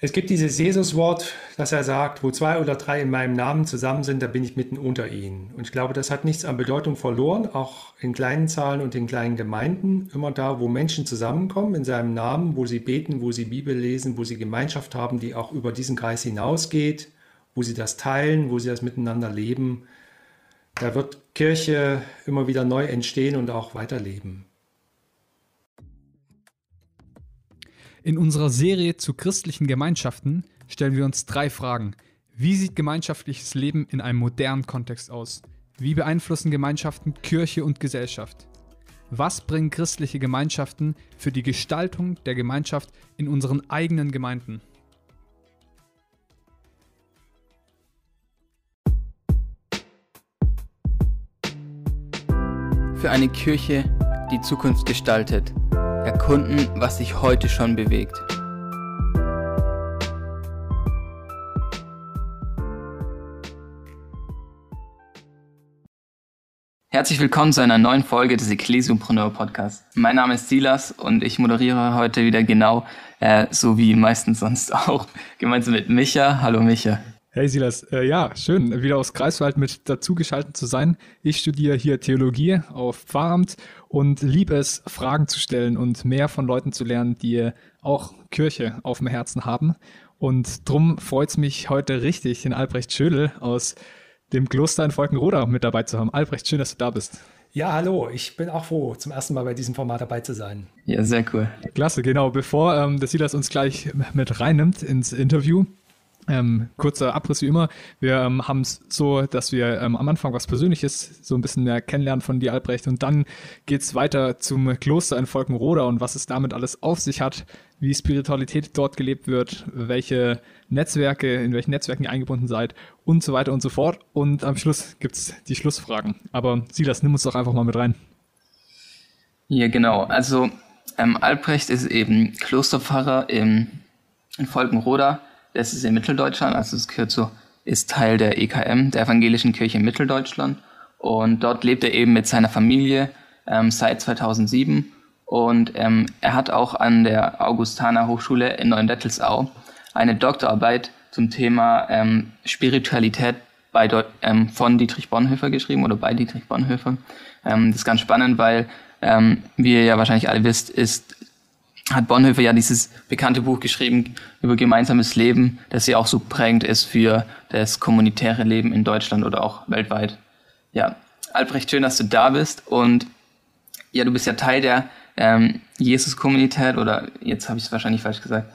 Es gibt dieses Jesuswort, dass er sagt, wo 2 oder 3 in meinem Namen zusammen sind, da bin ich mitten unter ihnen. Und ich glaube, das hat nichts an Bedeutung verloren, auch in kleinen Zahlen und in kleinen Gemeinden. Immer da, wo Menschen zusammenkommen in seinem Namen, wo sie beten, wo sie Bibel lesen, wo sie Gemeinschaft haben, die auch über diesen Kreis hinausgeht, wo sie das teilen, wo sie das miteinander leben. Da wird Kirche immer wieder neu entstehen und auch weiterleben. In unserer Serie zu christlichen Gemeinschaften stellen wir uns 3 Fragen. Wie sieht gemeinschaftliches Leben in einem modernen Kontext aus? Wie beeinflussen Gemeinschaften Kirche und Gesellschaft? Was bringen christliche Gemeinschaften für die Gestaltung der Gemeinschaft in unseren eigenen Gemeinden? Für eine Kirche, die Zukunft gestaltet. Erkunden, was sich heute schon bewegt. Herzlich willkommen zu einer neuen Folge des Ecclesiumpreneur Podcasts. Mein Name ist Silas und ich moderiere heute wieder genau so wie meistens sonst auch, gemeinsam mit Micha. Hallo Micha. Hey Silas, ja, schön, wieder aus Greifswald mit dazugeschaltet zu sein. Ich studiere hier Theologie auf Pfarramt und liebe es, Fragen zu stellen und mehr von Leuten zu lernen, die auch Kirche auf dem Herzen haben. Und drum freut es mich heute richtig, den Albrecht Schödel aus dem Kloster in Volkenroda mit dabei zu haben. Albrecht, schön, dass du da bist. Ja, hallo, ich bin auch froh, zum ersten Mal bei diesem Format dabei zu sein. Ja, sehr cool. Klasse, genau. Bevor der Silas uns gleich mit reinnimmt ins Interview, kurzer Abriss wie immer. Wir haben es so, dass wir am Anfang was Persönliches, so ein bisschen mehr kennenlernen von dir, Albrecht, und dann geht es weiter zum Kloster in Volkenroda und was es damit alles auf sich hat, wie Spiritualität dort gelebt wird, welche Netzwerke, in welchen Netzwerken ihr eingebunden seid und so weiter und so fort. Und am Schluss gibt es die Schlussfragen. Aber Silas, nimm uns doch einfach mal mit rein. Ja, genau. Also Albrecht ist eben Klosterpfarrer in Volkenroda. Das ist in Mitteldeutschland, also es gehört so, ist Teil der EKM, der Evangelischen Kirche in Mitteldeutschland. Und dort lebt er eben mit seiner Familie seit 2007. Und er hat auch an der Augustana-Hochschule in Neuendettelsau eine Doktorarbeit zum Thema Spiritualität von Dietrich Bonhoeffer geschrieben oder bei Dietrich Bonhoeffer. Das ist ganz spannend, weil, wie ihr ja wahrscheinlich alle wisst, hat Bonhoeffer ja dieses bekannte Buch geschrieben über gemeinsames Leben, das ja auch so prägend ist für das kommunitäre Leben in Deutschland oder auch weltweit. Ja, Albrecht, schön, dass du da bist. Und ja, du bist ja Teil der Jesus-Kommunität oder jetzt habe ich es wahrscheinlich falsch gesagt,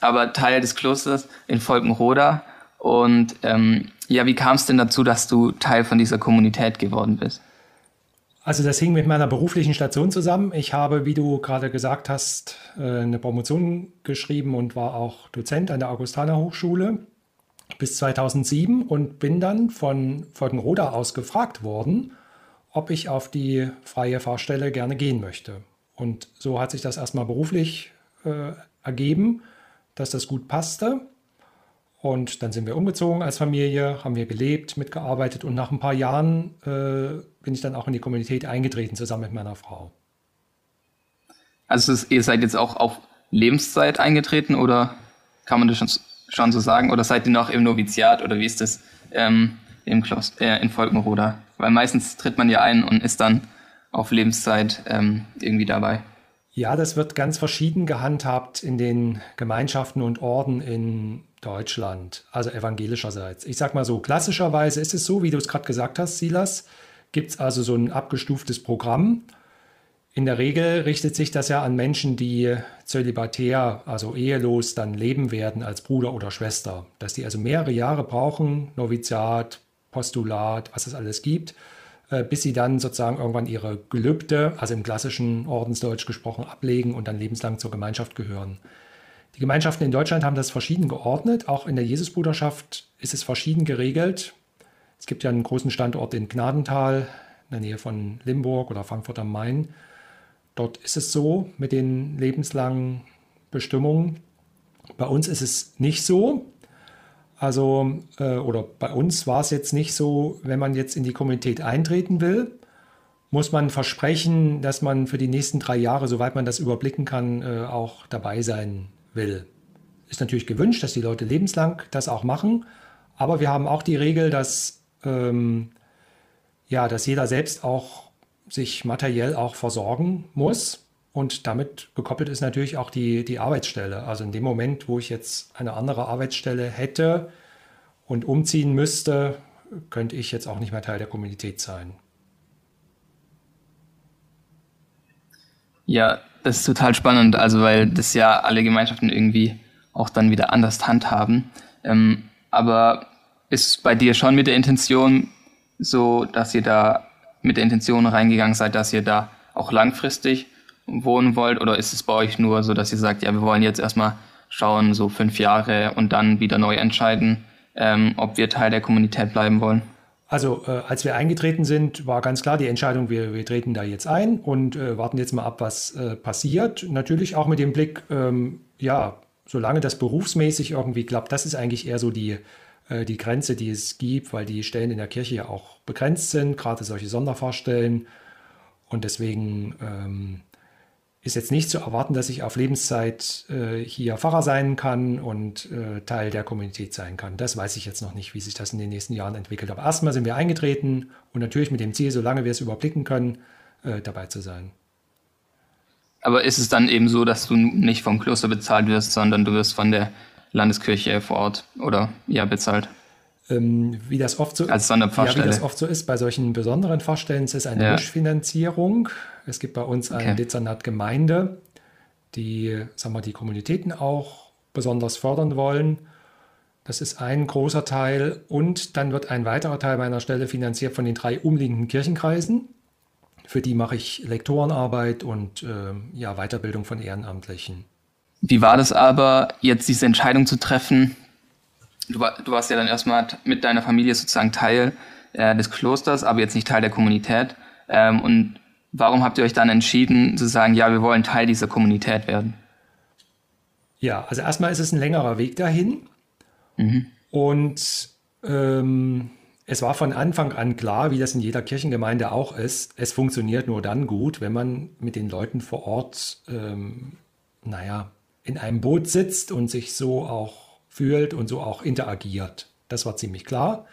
aber Teil des Klosters in Volkenroda. Und ja, wie kam es denn dazu, dass du Teil von dieser Kommunität geworden bist? Also das hing mit meiner beruflichen Station zusammen. Ich habe, wie du gerade gesagt hast, eine Promotion geschrieben und war auch Dozent an der Augustana-Hochschule bis 2007 und bin dann von Volkenroda aus gefragt worden, ob ich auf die freie Fahrstelle gerne gehen möchte. Und so hat sich das erstmal beruflich ergeben, dass das gut passte. Und dann sind wir umgezogen als Familie, haben wir gelebt, mitgearbeitet und nach ein paar Jahren bin ich dann auch in die Kommunität eingetreten, zusammen mit meiner Frau. Also ihr seid jetzt auch auf Lebenszeit eingetreten oder kann man das schon so sagen? Oder seid ihr noch im Noviziat oder wie ist das im Kloster in Volkenroda? Weil meistens tritt man ja ein und ist dann auf Lebenszeit irgendwie dabei. Ja, das wird ganz verschieden gehandhabt in den Gemeinschaften und Orden in Deutschland, also evangelischerseits. Ich sag mal so, klassischerweise ist es so, wie du es gerade gesagt hast, Silas, gibt es also so ein abgestuftes Programm. In der Regel richtet sich das ja an Menschen, die zölibatär, also ehelos, dann leben werden als Bruder oder Schwester. Dass die also mehrere Jahre brauchen, Noviziat, Postulat, was es alles gibt, bis sie dann sozusagen irgendwann ihre Gelübde, also im klassischen Ordensdeutsch gesprochen, ablegen und dann lebenslang zur Gemeinschaft gehören. Die Gemeinschaften in Deutschland haben das verschieden geordnet. Auch in der Jesusbruderschaft ist es verschieden geregelt. Es gibt ja einen großen Standort in Gnadenthal, in der Nähe von Limburg oder Frankfurt am Main. Dort ist es so mit den lebenslangen Bestimmungen. Bei uns ist es nicht so. Also, oder bei uns war es jetzt nicht so, wenn man jetzt in die Kommunität eintreten will, muss man versprechen, dass man für die nächsten 3 Jahre, soweit man das überblicken kann, auch dabei sein will. ist natürlich gewünscht, dass die Leute lebenslang das auch machen. Aber wir haben auch die Regel, dass, dass jeder selbst auch sich materiell auch versorgen muss. Und damit gekoppelt ist natürlich auch die Arbeitsstelle. Also in dem Moment, wo ich jetzt eine andere Arbeitsstelle hätte und umziehen müsste, könnte ich jetzt auch nicht mehr Teil der Kommunität sein. Ja, das ist total spannend, also weil das ja alle Gemeinschaften irgendwie auch dann wieder anders handhaben. Aber ist bei dir schon mit der Intention so, dass ihr da mit der Intention reingegangen seid, dass ihr da auch langfristig wohnen wollt? Oder ist es bei euch nur so, dass ihr sagt, ja, wir wollen jetzt erstmal schauen, so 5 Jahre und dann wieder neu entscheiden, ob wir Teil der Kommunität bleiben wollen? Also als wir eingetreten sind, war ganz klar die Entscheidung, wir treten da jetzt ein und warten jetzt mal ab, was passiert. Natürlich auch mit dem Blick, solange das berufsmäßig irgendwie klappt, das ist eigentlich eher so die Grenze, die es gibt, weil die Stellen in der Kirche ja auch begrenzt sind, gerade solche Sonderfahrstellen. Und deswegen ist jetzt nicht zu erwarten, dass ich auf Lebenszeit hier Pfarrer sein kann und Teil der Kommunität sein kann. Das weiß ich jetzt noch nicht, wie sich das in den nächsten Jahren entwickelt. Aber erstmal sind wir eingetreten und natürlich mit dem Ziel, solange wir es überblicken können, dabei zu sein. Aber ist es dann eben so, dass du nicht vom Kloster bezahlt wirst, sondern du wirst von der Landeskirche vor Ort bezahlt? Wie das oft so als Sonderpfarrstelle. Ja, wie das oft so ist bei solchen besonderen Pfarrstellen, es ist eine Mischfinanzierung. Es gibt bei uns ein Dezernat Gemeinde, die, die Kommunitäten auch besonders fördern wollen. Das ist ein großer Teil. Und dann wird ein weiterer Teil meiner Stelle finanziert von den 3 umliegenden Kirchenkreisen. Für die mache ich Lektorenarbeit und Weiterbildung von Ehrenamtlichen. Wie war das aber, jetzt diese Entscheidung zu treffen? Du warst ja dann erstmal mit deiner Familie sozusagen Teil des Klosters, aber jetzt nicht Teil der Kommunität. Und warum habt ihr euch dann entschieden zu sagen, ja, wir wollen Teil dieser Kommunität werden? Ja, also erstmal ist es ein längerer Weg dahin. Mhm. Und es war von Anfang an klar, wie das in jeder Kirchengemeinde auch ist, es funktioniert nur dann gut, wenn man mit den Leuten vor Ort, in einem Boot sitzt und sich so auch fühlt und so auch interagiert. Das war ziemlich klar.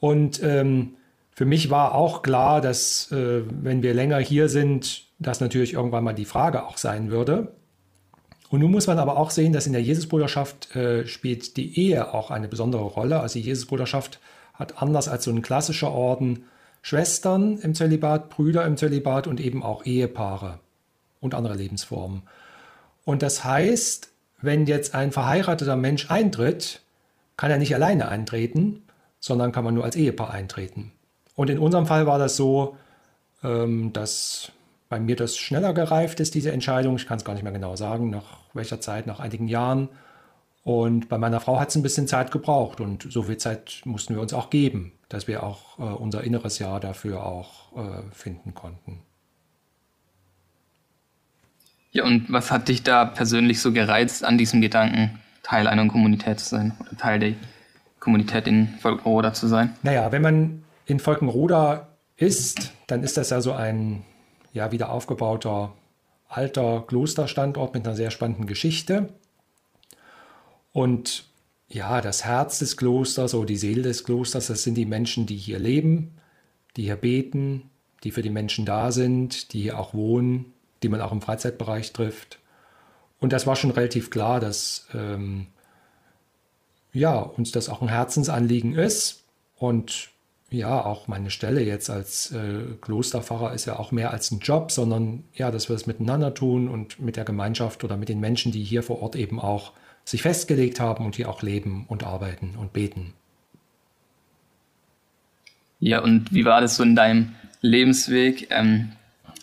Und für mich war auch klar, dass wenn wir länger hier sind, dass natürlich irgendwann mal die Frage auch sein würde. Und nun muss man aber auch sehen, dass in der Jesusbruderschaft spielt die Ehe auch eine besondere Rolle. Also die Jesusbruderschaft hat anders als so ein klassischer Orden Schwestern im Zölibat, Brüder im Zölibat und eben auch Ehepaare und andere Lebensformen. Und das heißt, wenn jetzt ein verheirateter Mensch eintritt, kann er nicht alleine eintreten, sondern kann man nur als Ehepaar eintreten. Und in unserem Fall war das so, dass bei mir das schneller gereift ist, diese Entscheidung. Ich kann es gar nicht mehr genau sagen, nach welcher Zeit, nach einigen Jahren. Und bei meiner Frau hat es ein bisschen Zeit gebraucht. Und so viel Zeit mussten wir uns auch geben, dass wir auch unser inneres Ja dafür auch finden konnten. Ja, und was hat dich da persönlich so gereizt an diesem Gedanken, Teil einer Kommunität zu sein oder Teil der Kommunität in Volkenroda zu sein? Naja, wenn man in Volkenroda ist, dann ist das ja so ein wieder aufgebauter alter Klosterstandort mit einer sehr spannenden Geschichte. Und das Herz des Klosters oder die Seele des Klosters, das sind die Menschen, die hier leben, die hier beten, die für die Menschen da sind, die hier auch wohnen, die man auch im Freizeitbereich trifft. Und das war schon relativ klar, dass uns das auch ein Herzensanliegen ist. Und auch meine Stelle jetzt als Klosterpfarrer ist ja auch mehr als ein Job, sondern dass wir es miteinander tun und mit der Gemeinschaft oder mit den Menschen, die hier vor Ort eben auch sich festgelegt haben und hier auch leben und arbeiten und beten. Ja, und wie war das so in deinem Lebensweg?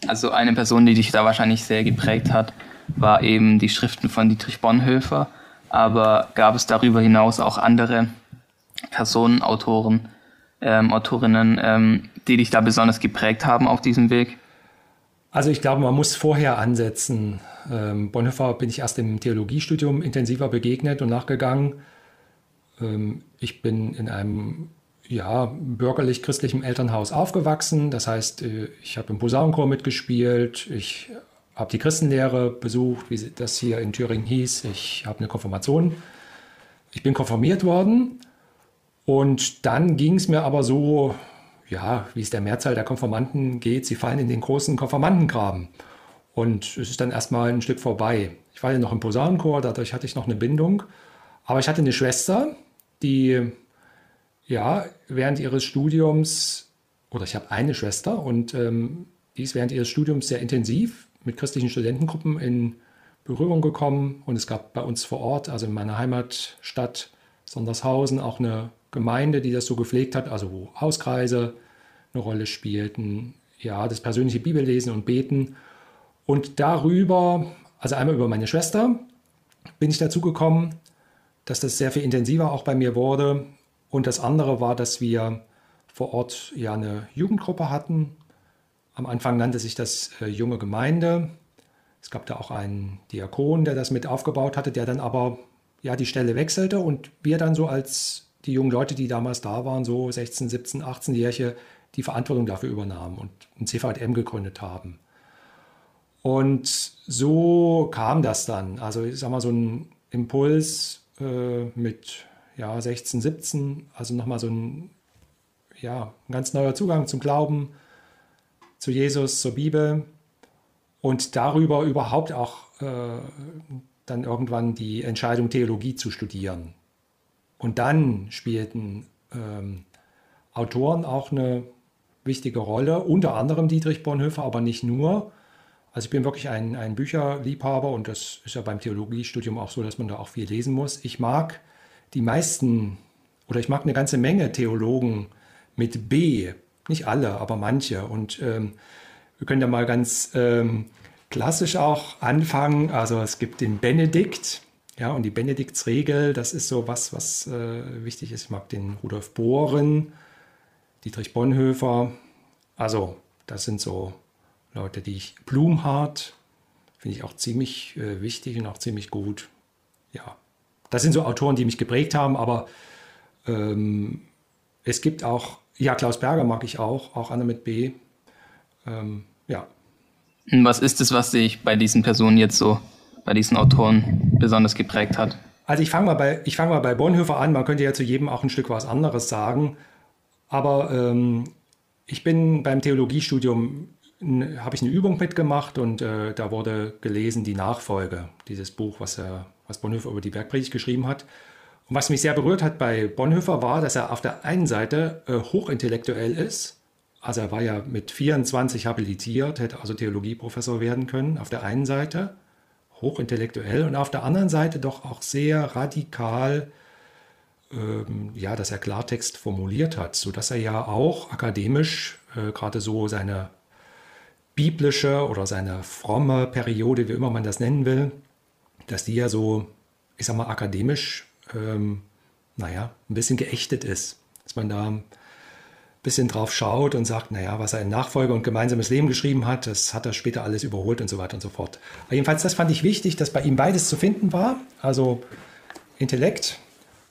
Also eine Person, die dich da wahrscheinlich sehr geprägt hat, war eben die Schriften von Dietrich Bonhoeffer. Aber gab es darüber hinaus auch andere Personen, Autoren, Autorinnen, die dich da besonders geprägt haben auf diesem Weg? Also ich glaube, man muss vorher ansetzen. Bonhoeffer bin ich erst im Theologiestudium intensiver begegnet und nachgegangen. Ich bin in einem bürgerlich-christlichem Elternhaus aufgewachsen. Das heißt, ich habe im Posaunenchor mitgespielt, ich habe die Christenlehre besucht, wie das hier in Thüringen hieß. Ich habe eine Konfirmation. Ich bin konfirmiert worden. Und dann ging es mir aber so, ja, wie es der Mehrzahl der Konfirmanden geht, sie fallen in den großen Konfirmandengraben. Und es ist dann erstmal ein Stück vorbei. Ich war ja noch im Posaunenchor, dadurch hatte ich noch eine Bindung. Aber ich hatte eine Schwester, die ja während ihres Studiums, oder ich habe eine Schwester und die ist während ihres Studiums sehr intensiv mit christlichen Studentengruppen in Berührung gekommen. Und es gab bei uns vor Ort, also in meiner Heimatstadt Sondershausen, auch eine Gemeinde, die das so gepflegt hat, also wo Hauskreise eine Rolle spielten, ja, das persönliche Bibellesen und Beten. Und darüber, also einmal über meine Schwester, bin ich dazu gekommen, dass das sehr viel intensiver auch bei mir wurde. Und das andere war, dass wir vor Ort ja eine Jugendgruppe hatten. Am Anfang nannte sich das Junge Gemeinde. Es gab da auch einen Diakon, der das mit aufgebaut hatte, der dann aber ja die Stelle wechselte und wir dann so als die jungen Leute, die damals da waren, so 16, 17, 18-Jährige, die Verantwortung dafür übernahmen und ein CVJM gegründet haben. Und so kam das dann. Also ich sag mal, so ein Impuls mit ja, 16, 17, also nochmal so ein, ja, ein ganz neuer Zugang zum Glauben, zu Jesus, zur Bibel und darüber überhaupt auch dann irgendwann die Entscheidung, Theologie zu studieren. Und dann spielten Autoren auch eine wichtige Rolle, unter anderem Dietrich Bonhoeffer, aber nicht nur. Also ich bin wirklich ein Bücherliebhaber und das ist ja beim Theologiestudium auch so, dass man da auch viel lesen muss. Ich mag die meisten oder ich mag eine ganze Menge Theologen mit B, nicht alle, aber manche. Und wir können da mal ganz klassisch auch anfangen. Also es gibt den Benedikt. Ja, und die Benediktsregel, das ist so was, was wichtig ist. Ich mag den Rudolf Bohren, Dietrich Bonhoeffer. Also, das sind so Leute, die ich... Blumhardt finde ich auch ziemlich wichtig und auch ziemlich gut. Ja, das sind so Autoren, die mich geprägt haben, aber es gibt auch... Ja, Klaus Berger mag ich auch Anne mit B. Ja. Was ist es, was dich bei diesen Personen jetzt so... bei diesen Autoren besonders geprägt hat? Also ich fange mal bei Bonhoeffer an, man könnte ja zu jedem auch ein Stück was anderes sagen, aber ich bin beim Theologiestudium, habe ich eine Übung mitgemacht und da wurde gelesen die Nachfolge, dieses Buch, was Bonhoeffer über die Bergpredigt geschrieben hat. Und was mich sehr berührt hat bei Bonhoeffer war, dass er auf der einen Seite hochintellektuell ist. Also er war ja mit 24 habilitiert, hätte also Theologieprofessor werden können, auf der einen Seite hochintellektuell und auf der anderen Seite doch auch sehr radikal, ja, dass er Klartext formuliert hat, sodass er ja auch akademisch gerade so seine biblische oder seine fromme Periode, wie immer man das nennen will, dass die ja so, ich sag mal, akademisch, naja, ein bisschen geächtet ist. Dass man da ein bisschen drauf schaut und sagt, naja, was er in Nachfolge und gemeinsames Leben geschrieben hat, das hat er später alles überholt und so weiter und so fort. Aber jedenfalls, das fand ich wichtig, dass bei ihm beides zu finden war, also Intellekt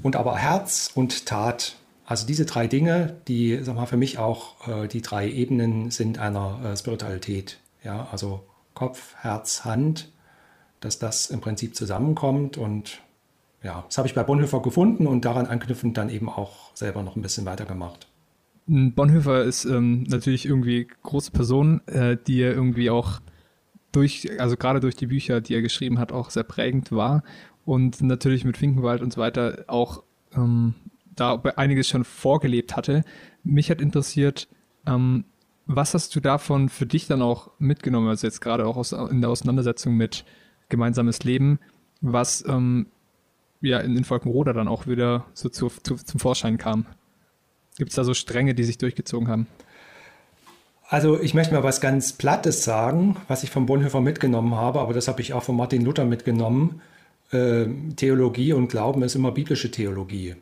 und aber Herz und Tat. Also diese drei Dinge, die, sag mal, für mich auch die drei Ebenen sind einer Spiritualität. Ja, also Kopf, Herz, Hand, dass das im Prinzip zusammenkommt und ja, das habe ich bei Bonhoeffer gefunden und daran anknüpfend dann eben auch selber noch ein bisschen weitergemacht. Bonhoeffer ist natürlich irgendwie große Person, die er irgendwie auch gerade durch die Bücher, die er geschrieben hat, auch sehr prägend war und natürlich mit Finkenwald und so weiter auch da einiges schon vorgelebt hatte. Mich hat interessiert, was hast du davon für dich dann auch mitgenommen, also jetzt gerade auch in der Auseinandersetzung mit gemeinsames Leben, was ja in Volkenroda dann auch wieder so zum Vorschein kam? Gibt es da so Stränge, die sich durchgezogen haben? Also ich möchte mal was ganz Plattes sagen, was ich von Bonhoeffer mitgenommen habe, aber das habe ich auch von Martin Luther mitgenommen. Theologie und Glauben ist immer biblische Theologie.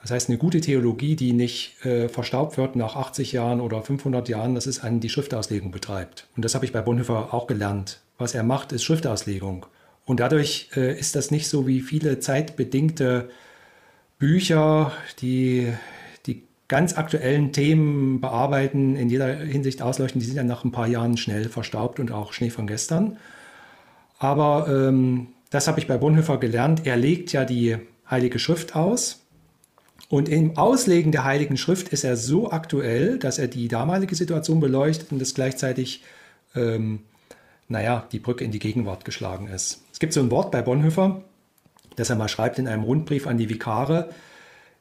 Das heißt, eine gute Theologie, die nicht verstaubt wird nach 80 Jahren oder 500 Jahren, das ist eine, die Schriftauslegung betreibt. Und das habe ich bei Bonhoeffer auch gelernt. Was er macht, ist Schriftauslegung. Und dadurch ist das nicht so wie viele zeitbedingte Bücher, die ganz aktuellen Themen bearbeiten, in jeder Hinsicht ausleuchten, die sind ja nach ein paar Jahren schnell verstaubt und auch Schnee von gestern. Aber das habe ich bei Bonhoeffer gelernt. Er legt ja die Heilige Schrift aus. Und im Auslegen der Heiligen Schrift ist er so aktuell, dass er die damalige Situation beleuchtet und das gleichzeitig, naja, die Brücke in die Gegenwart geschlagen ist. Es gibt so ein Wort bei Bonhoeffer, das er mal schreibt in einem Rundbrief an die Vikare.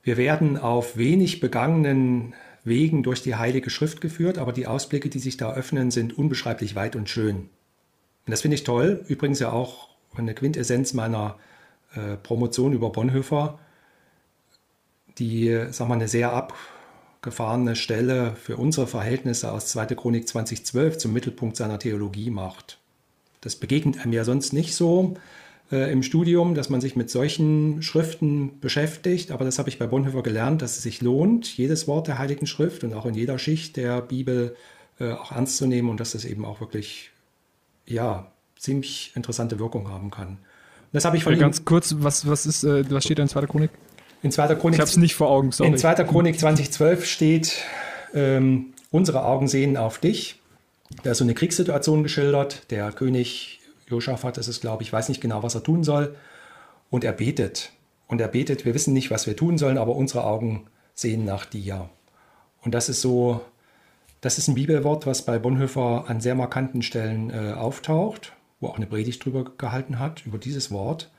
Wir werden auf wenig begangenen Wegen durch die Heilige Schrift geführt, aber die Ausblicke, die sich da öffnen, sind unbeschreiblich weit und schön. Und das finde ich toll. Übrigens ja auch eine Quintessenz meiner Promotion über Bonhoeffer, die, sagen wir mal, eine sehr abgefahrene Stelle für unsere Verhältnisse aus 2. Chronik 2012 zum Mittelpunkt seiner Theologie macht. Das begegnet einem ja sonst nicht so im Studium, dass man sich mit solchen Schriften beschäftigt, aber das habe ich bei Bonhoeffer gelernt, dass es sich lohnt, jedes Wort der Heiligen Schrift und auch in jeder Schicht der Bibel auch ernst zu nehmen und dass das eben auch wirklich, ja, ziemlich interessante Wirkung haben kann. Und das habe ich von ganz kurz, was steht da in 2. Chronik? In 2. Chronik, ich habe es nicht vor Augen, sorry. In 2. Chronik 2012 steht, unsere Augen sehen auf dich. Da ist so eine Kriegssituation geschildert. Der König Josaphat ist es, glaube ich, weiß nicht genau, was er tun soll. Und er betet. Und er betet, wir wissen nicht, was wir tun sollen, aber unsere Augen sehen nach dir. Und das ist so, das ist ein Bibelwort, was bei Bonhoeffer an sehr markanten Stellen auftaucht, wo auch eine Predigt drüber gehalten hat, über dieses Wort.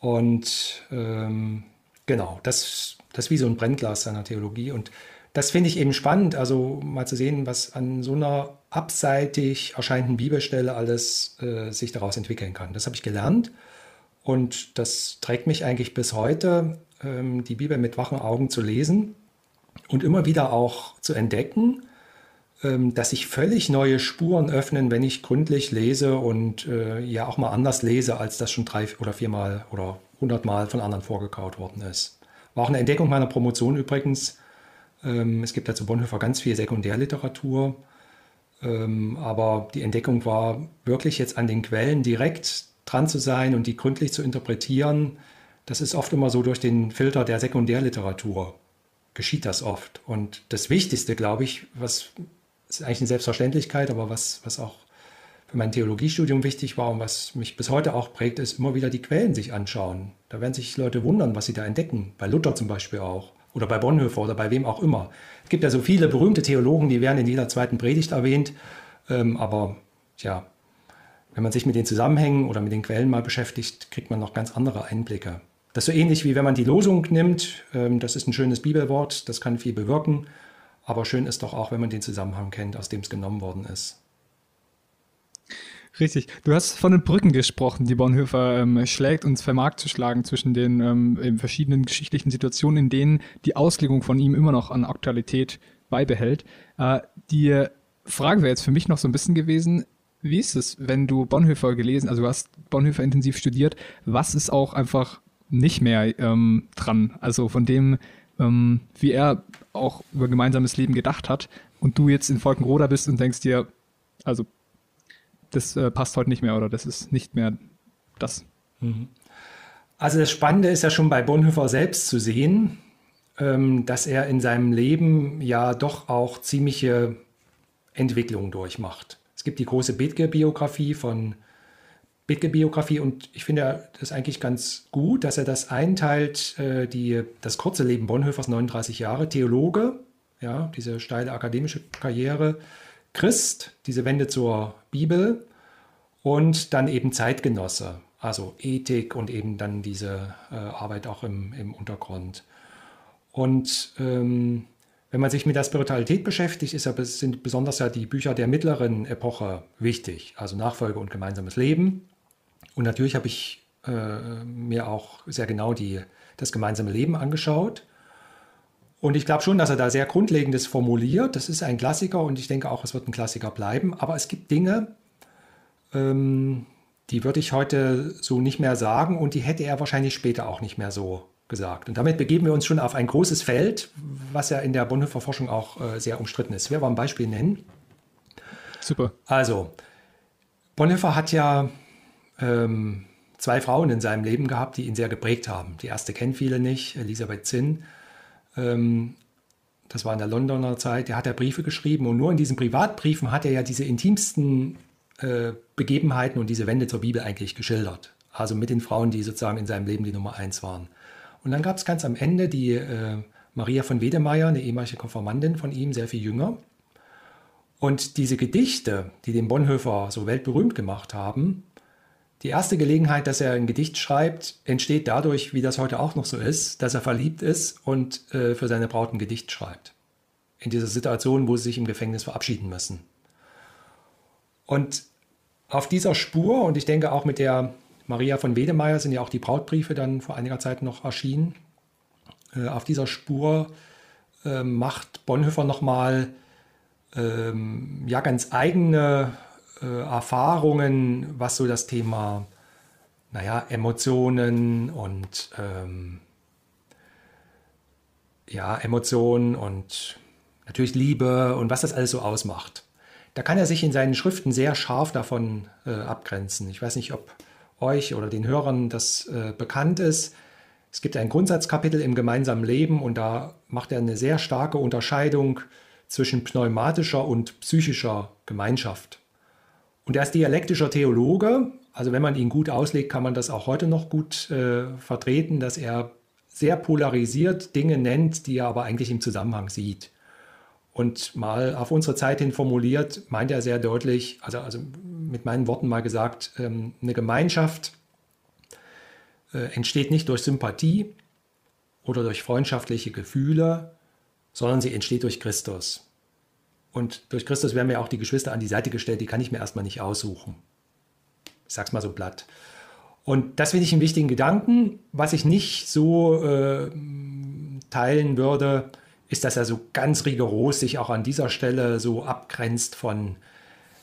Und genau, das ist wie so ein Brennglas seiner Theologie. Und das finde ich eben spannend, also mal zu sehen, was an so einer abseitig erscheinenden Bibelstelle alles sich daraus entwickeln kann. Das habe ich gelernt und das trägt mich eigentlich bis heute, die Bibel mit wachen Augen zu lesen und immer wieder auch zu entdecken, dass sich völlig neue Spuren öffnen, wenn ich gründlich lese und ja auch mal anders lese, als das schon 3 oder 4 Mal oder 100 Mal von anderen vorgekaut worden ist. War auch eine Entdeckung meiner Promotion übrigens. Es gibt dazu Bonhoeffer ganz viel Sekundärliteratur, aber die Entdeckung war wirklich jetzt an den Quellen direkt dran zu sein und die gründlich zu interpretieren. Das ist oft immer so durch den Filter der Sekundärliteratur geschieht das oft. Und das Wichtigste, glaube ich, was ist eigentlich eine Selbstverständlichkeit, aber was auch für mein Theologiestudium wichtig war und was mich bis heute auch prägt, ist immer wieder die Quellen sich anschauen. Da werden sich Leute wundern, was sie da entdecken. Bei Luther zum Beispiel auch. Oder bei Bonhoeffer oder bei wem auch immer. Es gibt ja so viele berühmte Theologen, die werden in jeder zweiten Predigt erwähnt. Aber tja, wenn man sich mit den Zusammenhängen oder mit den Quellen mal beschäftigt, kriegt man noch ganz andere Einblicke. Das ist so ähnlich wie wenn man die Losung nimmt. Das ist ein schönes Bibelwort, das kann viel bewirken. Aber schön ist doch auch, wenn man den Zusammenhang kennt, aus dem es genommen worden ist. Richtig. Du hast von den Brücken gesprochen, die Bonhoeffer schlägt und vermag zu schlagen zwischen den verschiedenen geschichtlichen Situationen, in denen die Auslegung von ihm immer noch an Aktualität beibehält. Die Frage wäre jetzt für mich noch so ein bisschen gewesen, wie ist es, wenn du Bonhoeffer gelesen, also du hast Bonhoeffer intensiv studiert, was ist auch einfach nicht mehr dran? Also von dem, wie er auch über gemeinsames Leben gedacht hat und du jetzt in Volkenroda bist und denkst dir, also das passt heute nicht mehr oder das ist nicht mehr das. Also das Spannende ist ja schon bei Bonhoeffer selbst zu sehen, dass er in seinem Leben ja doch auch ziemliche Entwicklungen durchmacht. Es gibt die große Bethge-Biografie und ich finde das eigentlich ganz gut, dass er das einteilt, das kurze Leben Bonhoeffers, 39 Jahre, Theologe, ja, diese steile akademische Karriere, Christ, diese Wende zur Bibel und dann eben Zeitgenosse, also Ethik und eben dann diese Arbeit auch im Untergrund. Und wenn man sich mit der Spiritualität beschäftigt, sind besonders ja die Bücher der mittleren Epoche wichtig, also Nachfolge und gemeinsames Leben. Und natürlich habe ich mir auch sehr genau das gemeinsame Leben angeschaut. Und ich glaube schon, dass er da sehr Grundlegendes formuliert. Das ist ein Klassiker und ich denke auch, es wird ein Klassiker bleiben. Aber es gibt Dinge, die würde ich heute so nicht mehr sagen und die hätte er wahrscheinlich später auch nicht mehr so gesagt. Und damit begeben wir uns schon auf ein großes Feld, was ja in der Bonhoeffer Forschung auch sehr umstritten ist. Ich werde mal ein Beispiel nennen. Super. Also, Bonhoeffer hat ja 2 Frauen in seinem Leben gehabt, die ihn sehr geprägt haben. Die erste kennen viele nicht, Elisabeth Zinn. Das war in der Londoner Zeit, der hat ja Briefe geschrieben und nur in diesen Privatbriefen hat er ja diese intimsten Begebenheiten und diese Wende zur Bibel eigentlich geschildert. Also mit den Frauen, die sozusagen in seinem Leben die Nummer 1 waren. Und dann gab es ganz am Ende die Maria von Wedemeyer, eine ehemalige Konfirmandin von ihm, sehr viel jünger. Und diese Gedichte, die den Bonhoeffer so weltberühmt gemacht haben, die erste Gelegenheit, dass er ein Gedicht schreibt, entsteht dadurch, wie das heute auch noch so ist, dass er verliebt ist und für seine Braut ein Gedicht schreibt. In dieser Situation, wo sie sich im Gefängnis verabschieden müssen. Und auf dieser Spur, und ich denke auch mit der Maria von Wedemeyer sind ja auch die Brautbriefe dann vor einiger Zeit noch erschienen, auf dieser Spur macht Bonhoeffer nochmal ja, ganz eigene Erfahrungen, was so das Thema, naja, Emotionen und Emotionen und natürlich Liebe und was das alles so ausmacht. Da kann er sich in seinen Schriften sehr scharf davon abgrenzen. Ich weiß nicht, ob euch oder den Hörern das bekannt ist. Es gibt ein Grundsatzkapitel im gemeinsamen Leben und da macht er eine sehr starke Unterscheidung zwischen pneumatischer und psychischer Gemeinschaft. Und er ist dialektischer Theologe, also wenn man ihn gut auslegt, kann man das auch heute noch gut vertreten, dass er sehr polarisiert Dinge nennt, die er aber eigentlich im Zusammenhang sieht. Und mal auf unsere Zeit hin formuliert, meint er sehr deutlich, also mit meinen Worten mal gesagt, eine Gemeinschaft entsteht nicht durch Sympathie oder durch freundschaftliche Gefühle, sondern sie entsteht durch Christus. Und durch Christus werden mir auch die Geschwister an die Seite gestellt, die kann ich mir erstmal nicht aussuchen. Ich sag's mal so platt. Und das finde ich einen wichtigen Gedanken. Was ich nicht so teilen würde, ist, dass er so ganz rigoros sich auch an dieser Stelle so abgrenzt von,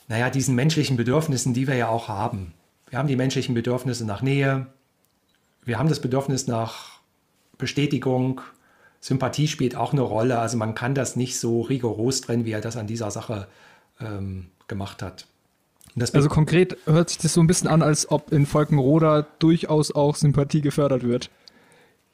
naja, diesen menschlichen Bedürfnissen, die wir ja auch haben. Wir haben die menschlichen Bedürfnisse nach Nähe, wir haben das Bedürfnis nach Bestätigung, Sympathie spielt auch eine Rolle, also man kann das nicht so rigoros trennen, wie er das an dieser Sache gemacht hat. Also konkret hört sich das so ein bisschen an, als ob in Volkenroda durchaus auch Sympathie gefördert wird.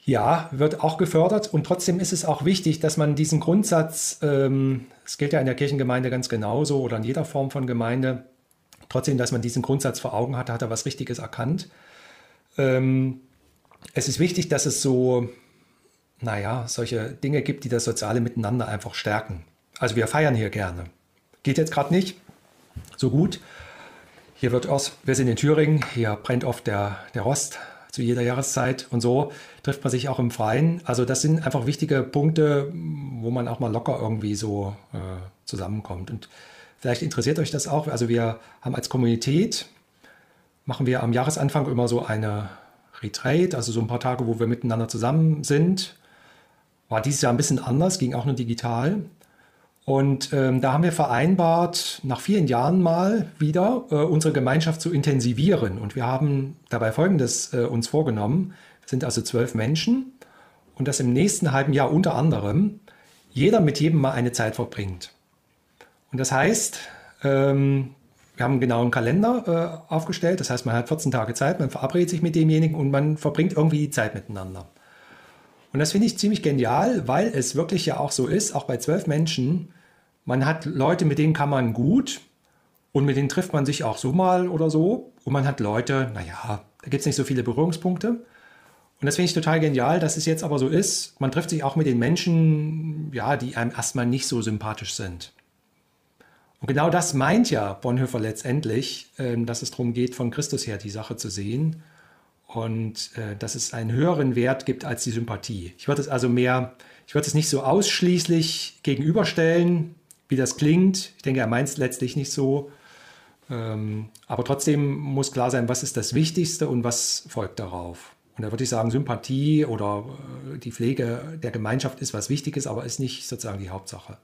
Ja, wird auch gefördert und trotzdem ist es auch wichtig, dass man diesen Grundsatz, es gilt ja in der Kirchengemeinde ganz genauso oder in jeder Form von Gemeinde, trotzdem, dass man diesen Grundsatz vor Augen hat, hat er was Richtiges erkannt. Es ist wichtig, dass es so, naja, solche Dinge gibt, die das soziale Miteinander einfach stärken. Also wir feiern hier gerne. Geht jetzt gerade nicht so gut. Hier wird wir sind in Thüringen, hier brennt oft der Rost zu jeder Jahreszeit und so trifft man sich auch im Freien. Also das sind einfach wichtige Punkte, wo man auch mal locker irgendwie so zusammenkommt. Und vielleicht interessiert euch das auch. Also wir haben als Kommunität, machen wir am Jahresanfang immer so eine Retreat, also so ein paar Tage, wo wir miteinander zusammen sind. War dieses Jahr ein bisschen anders, ging auch nur digital. Und da haben wir vereinbart, nach vielen Jahren mal wieder unsere Gemeinschaft zu intensivieren. Und wir haben dabei Folgendes uns vorgenommen. Wir sind also 12 Menschen und dass im nächsten halben Jahr unter anderem jeder mit jedem mal eine Zeit verbringt. Und das heißt, wir haben genau einen Kalender aufgestellt, das heißt, man hat 14 Tage Zeit, man verabredet sich mit demjenigen und man verbringt irgendwie die Zeit miteinander. Und das finde ich ziemlich genial, weil es wirklich ja auch so ist, auch bei 12 Menschen, man hat Leute, mit denen kann man gut und mit denen trifft man sich auch so mal oder so und man hat Leute, naja, da gibt es nicht so viele Berührungspunkte und das finde ich total genial, dass es jetzt aber so ist, man trifft sich auch mit den Menschen, ja, die einem erstmal nicht so sympathisch sind. Und genau das meint ja Bonhoeffer letztendlich, dass es darum geht, von Christus her die Sache zu sehen und dass es einen höheren Wert gibt als die Sympathie. Ich würde es nicht so ausschließlich gegenüberstellen, wie das klingt. Ich denke, er meint es letztlich nicht so. Aber trotzdem muss klar sein, was ist das Wichtigste und was folgt darauf. Und da würde ich sagen, Sympathie oder die Pflege der Gemeinschaft ist was Wichtiges, aber ist nicht sozusagen die Hauptsache.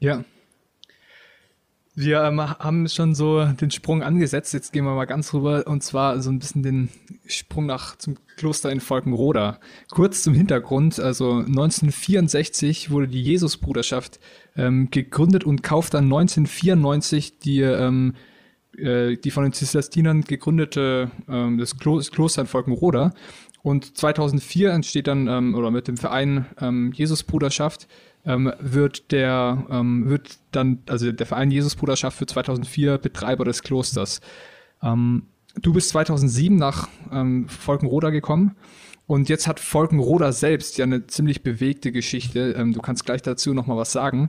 Ja. Wir haben schon so den Sprung angesetzt, jetzt gehen wir mal ganz rüber und zwar so ein bisschen den Sprung zum Kloster in Volkenroda. Kurz zum Hintergrund, also 1964 wurde die Jesusbruderschaft gegründet und kauft dann 1994 die von den Zislastinern gegründete das Kloster in Volkenroda und 2004 entsteht dann, oder mit dem Verein Jesusbruderschaft wird der Verein Jesusbruderschaft wird 2004 Betreiber des Klosters. Du bist 2007 nach Volkenroda gekommen und jetzt hat Volkenroda selbst ja eine ziemlich bewegte Geschichte. Du kannst gleich dazu nochmal was sagen.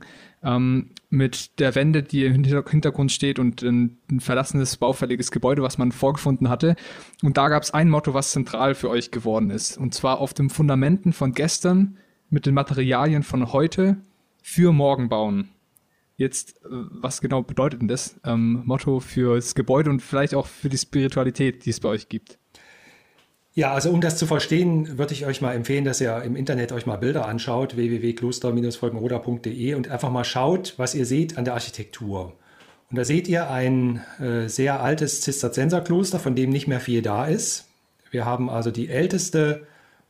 Mit der Wende, die im Hintergrund steht und ein verlassenes, baufälliges Gebäude, was man vorgefunden hatte. Und da gab es ein Motto, was zentral für euch geworden ist. Und zwar: auf den Fundamenten von gestern, mit den Materialien von heute, für morgen bauen. Jetzt, was genau bedeutet denn das Motto für das Gebäude und vielleicht auch für die Spiritualität, die es bei euch gibt? Ja, also um das zu verstehen, würde ich euch mal empfehlen, dass ihr im Internet euch mal Bilder anschaut, www.kloster-volkenroda.de, und einfach mal schaut, was ihr seht an der Architektur. Und da seht ihr ein sehr altes Zisterzienserkloster, von dem nicht mehr viel da ist. Wir haben also die älteste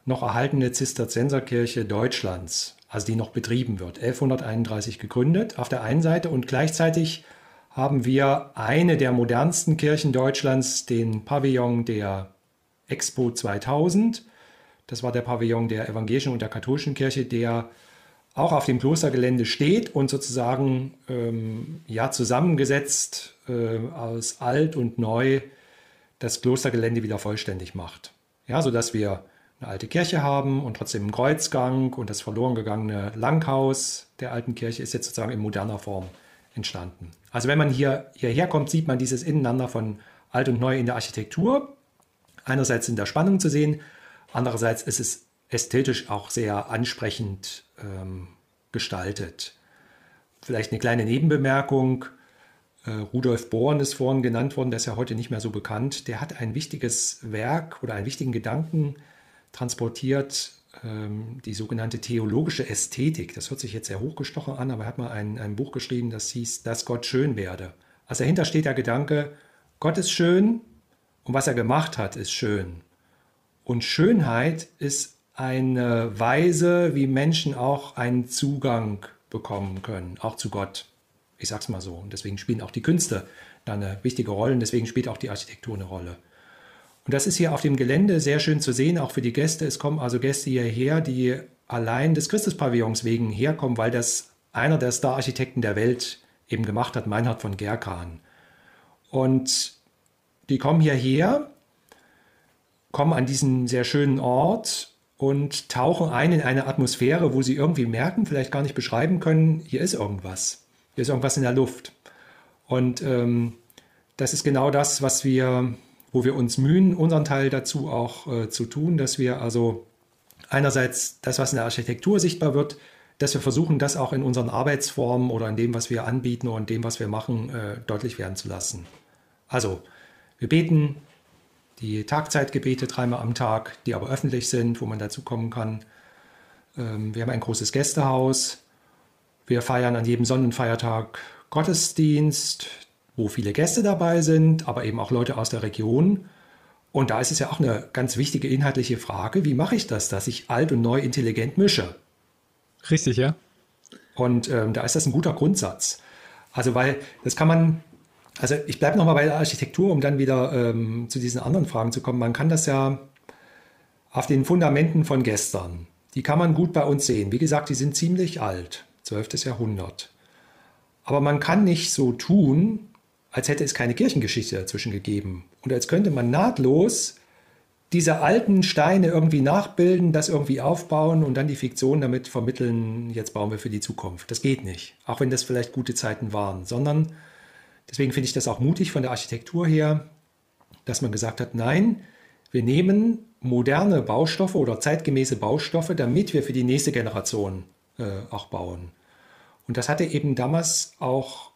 noch erhaltene Zisterzienserkirche Deutschlands, also die noch betrieben wird, 1131 gegründet auf der einen Seite, und gleichzeitig haben wir eine der modernsten Kirchen Deutschlands, den Pavillon der Expo 2000. Das war der Pavillon der evangelischen und der katholischen Kirche, der auch auf dem Klostergelände steht und sozusagen zusammengesetzt aus alt und neu das Klostergelände wieder vollständig macht. Ja, sodass wir eine alte Kirche haben und trotzdem einen Kreuzgang, und das verloren gegangene Langhaus der alten Kirche ist jetzt sozusagen in moderner Form entstanden. Also wenn man hierher kommt, sieht man dieses Ineinander von alt und neu in der Architektur. Einerseits in der Spannung zu sehen, andererseits ist es ästhetisch auch sehr ansprechend gestaltet. Vielleicht eine kleine Nebenbemerkung. Rudolf Bohren ist vorhin genannt worden, der ist ja heute nicht mehr so bekannt. Der hat ein wichtiges Werk oder einen wichtigen Gedanken transportiert, die sogenannte theologische Ästhetik. Das hört sich jetzt sehr hochgestochen an, aber er hat mal ein Buch geschrieben, das hieß, dass Gott schön werde. Also dahinter steht der Gedanke, Gott ist schön und was er gemacht hat, ist schön. Und Schönheit ist eine Weise, wie Menschen auch einen Zugang bekommen können, auch zu Gott. Ich sag's mal so. Und deswegen spielen auch die Künste da eine wichtige Rolle und deswegen spielt auch die Architektur eine Rolle. Und das ist hier auf dem Gelände sehr schön zu sehen, auch für die Gäste. Es kommen also Gäste hierher, die allein des Christus-Pavillons wegen herkommen, weil das einer der Star-Architekten der Welt eben gemacht hat, Meinhard von Gerkan. Und die kommen hierher, kommen an diesen sehr schönen Ort und tauchen ein in eine Atmosphäre, wo sie irgendwie merken, vielleicht gar nicht beschreiben können, hier ist irgendwas. Hier ist irgendwas in der Luft. Und das ist genau das, wo wir uns mühen, unseren Teil dazu auch zu tun, dass wir also einerseits das, was in der Architektur sichtbar wird, dass wir versuchen, das auch in unseren Arbeitsformen oder in dem, was wir anbieten oder in dem, was wir machen, deutlich werden zu lassen. Also, wir beten die Tagzeitgebete 3-mal am Tag, die aber öffentlich sind, wo man dazukommen kann. Wir haben ein großes Gästehaus. Wir feiern an jedem Sonnenfeiertag Gottesdienst, wo viele Gäste dabei sind, aber eben auch Leute aus der Region. Und da ist es ja auch eine ganz wichtige inhaltliche Frage, wie mache ich das, dass ich alt und neu intelligent mische? Richtig, ja. Und da ist das ein guter Grundsatz. Also ich bleibe nochmal bei der Architektur, um dann wieder zu diesen anderen Fragen zu kommen. Man kann das ja auf den Fundamenten von gestern, die kann man gut bei uns sehen. Wie gesagt, die sind ziemlich alt, 12. Jahrhundert. Aber man kann nicht so tun, als hätte es keine Kirchengeschichte dazwischen gegeben. Und als könnte man nahtlos diese alten Steine irgendwie nachbilden, das irgendwie aufbauen und dann die Fiktion damit vermitteln, jetzt bauen wir für die Zukunft. Das geht nicht, auch wenn das vielleicht gute Zeiten waren. Sondern, deswegen finde ich das auch mutig von der Architektur her, dass man gesagt hat, nein, wir nehmen moderne Baustoffe oder zeitgemäße Baustoffe, damit wir für die nächste Generation auch bauen. Und das hatte eben damals auch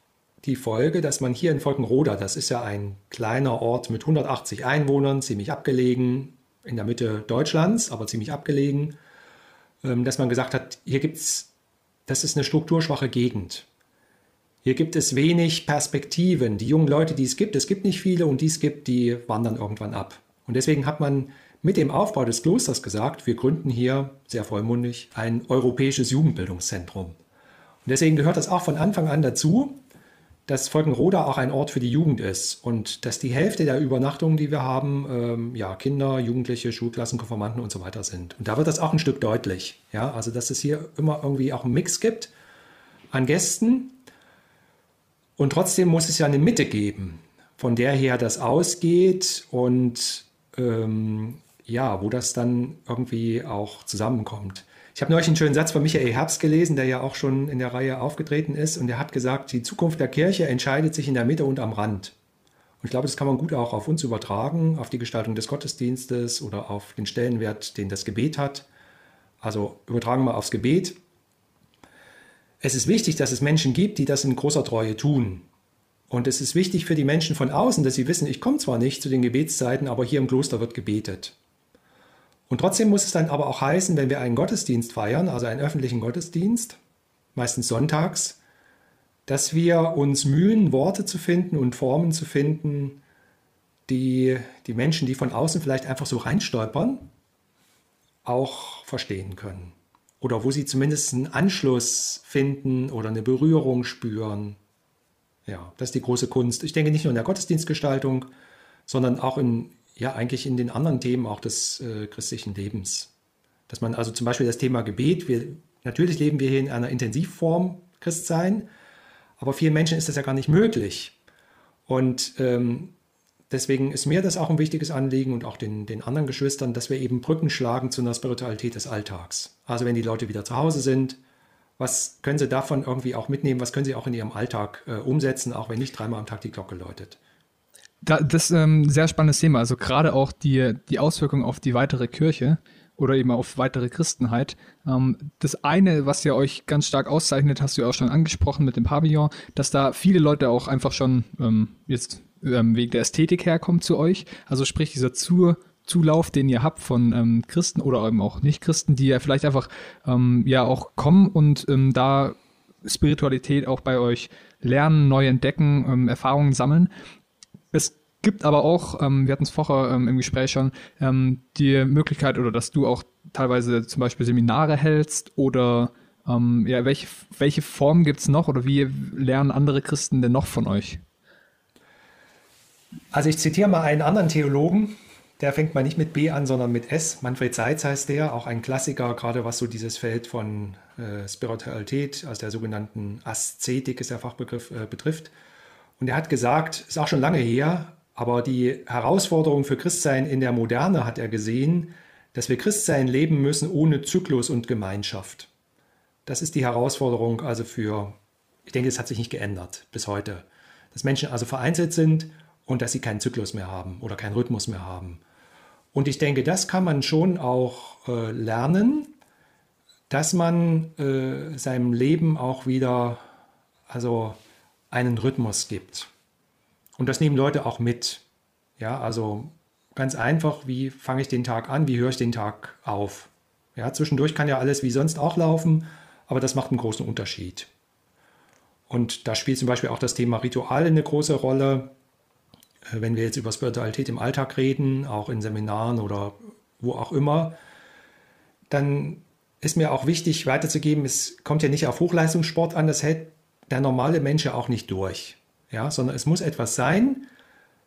die Folge, dass man hier in Volkenroda, das ist ja ein kleiner Ort mit 180 Einwohnern, ziemlich abgelegen, in der Mitte Deutschlands, aber ziemlich abgelegen, dass man gesagt hat, das ist eine strukturschwache Gegend. Hier gibt es wenig Perspektiven. Die jungen Leute, die es gibt nicht viele, und die es gibt, die wandern irgendwann ab. Und deswegen hat man mit dem Aufbau des Klosters gesagt, wir gründen hier, sehr vollmundig, ein europäisches Jugendbildungszentrum. Und deswegen gehört das auch von Anfang an dazu, dass Volkenroda auch ein Ort für die Jugend ist und dass die Hälfte der Übernachtungen, die wir haben, ja, Kinder, Jugendliche, Schulklassen, Konfirmanden und so weiter sind. Und da wird das auch ein Stück deutlich, ja, also dass es hier immer irgendwie auch einen Mix gibt an Gästen und trotzdem muss es ja eine Mitte geben, von der her das ausgeht und ja, wo das dann irgendwie auch zusammenkommt. Ich habe neulich einen schönen Satz von Michael E. Herbst gelesen, der ja auch schon in der Reihe aufgetreten ist. Und der hat gesagt, die Zukunft der Kirche entscheidet sich in der Mitte und am Rand. Und ich glaube, das kann man gut auch auf uns übertragen, auf die Gestaltung des Gottesdienstes oder auf den Stellenwert, den das Gebet hat. Also übertragen wir aufs Gebet. Es ist wichtig, dass es Menschen gibt, die das in großer Treue tun. Und es ist wichtig für die Menschen von außen, dass sie wissen, ich komme zwar nicht zu den Gebetszeiten, aber hier im Kloster wird gebetet. Und trotzdem muss es dann aber auch heißen, wenn wir einen Gottesdienst feiern, also einen öffentlichen Gottesdienst, meistens sonntags, dass wir uns mühen, Worte zu finden und Formen zu finden, die die Menschen, die von außen vielleicht einfach so reinstolpern, auch verstehen können. Oder wo sie zumindest einen Anschluss finden oder eine Berührung spüren. Ja, das ist die große Kunst. Ich denke nicht nur in der Gottesdienstgestaltung, sondern auch in ja, eigentlich in den anderen Themen auch des christlichen Lebens. Dass man also zum Beispiel das Thema Gebet, natürlich leben wir hier in einer Intensivform Christsein, aber vielen Menschen ist das ja gar nicht möglich. Und deswegen ist mir das auch ein wichtiges Anliegen und auch den anderen Geschwistern, dass wir eben Brücken schlagen zu einer Spiritualität des Alltags. Also wenn die Leute wieder zu Hause sind, was können sie davon irgendwie auch mitnehmen, was können sie auch in ihrem Alltag umsetzen, auch wenn nicht dreimal am Tag die Glocke läutet. Das ist ein sehr spannendes Thema, also gerade auch die Auswirkungen auf die weitere Kirche oder eben auf weitere Christenheit. Das eine, was ja euch ganz stark auszeichnet, hast du ja auch schon angesprochen mit dem Pavillon, dass da viele Leute auch einfach schon wegen der Ästhetik herkommen zu euch. Also sprich dieser Zulauf, den ihr habt von Christen oder eben auch Nicht-Christen, die ja vielleicht einfach ja auch kommen und da Spiritualität auch bei euch lernen, neu entdecken, Erfahrungen sammeln. Es gibt aber auch, wir hatten es vorher im Gespräch schon, die Möglichkeit, oder dass du auch teilweise zum Beispiel Seminare hältst oder ja, welche Formen gibt es noch oder wie lernen andere Christen denn noch von euch? Also ich zitiere mal einen anderen Theologen, der fängt mal nicht mit B an, sondern mit S. Manfred Seitz heißt der, auch ein Klassiker, gerade was so dieses Feld von Spiritualität, also der sogenannten Aszetik ist der Fachbegriff, betrifft. Und er hat gesagt, ist auch schon lange her, aber die Herausforderung für Christsein in der Moderne hat er gesehen, dass wir Christsein leben müssen ohne Zyklus und Gemeinschaft. Das ist die Herausforderung also für, ich denke, es hat sich nicht geändert bis heute, dass Menschen also vereinzelt sind und dass sie keinen Zyklus mehr haben oder keinen Rhythmus mehr haben. Und ich denke, das kann man schon auch lernen, dass man seinem Leben auch wieder, also einen Rhythmus gibt. Und das nehmen Leute auch mit. Ja, also ganz einfach, wie fange ich den Tag an, wie höre ich den Tag auf? Ja, zwischendurch kann ja alles wie sonst auch laufen, aber das macht einen großen Unterschied. Und da spielt zum Beispiel auch das Thema Rituale eine große Rolle. Wenn wir jetzt über Spiritualität im Alltag reden, auch in Seminaren oder wo auch immer, dann ist mir auch wichtig weiterzugeben, es kommt ja nicht auf Hochleistungssport an, das hält der normale Mensch ja auch nicht durch, ja, sondern es muss etwas sein,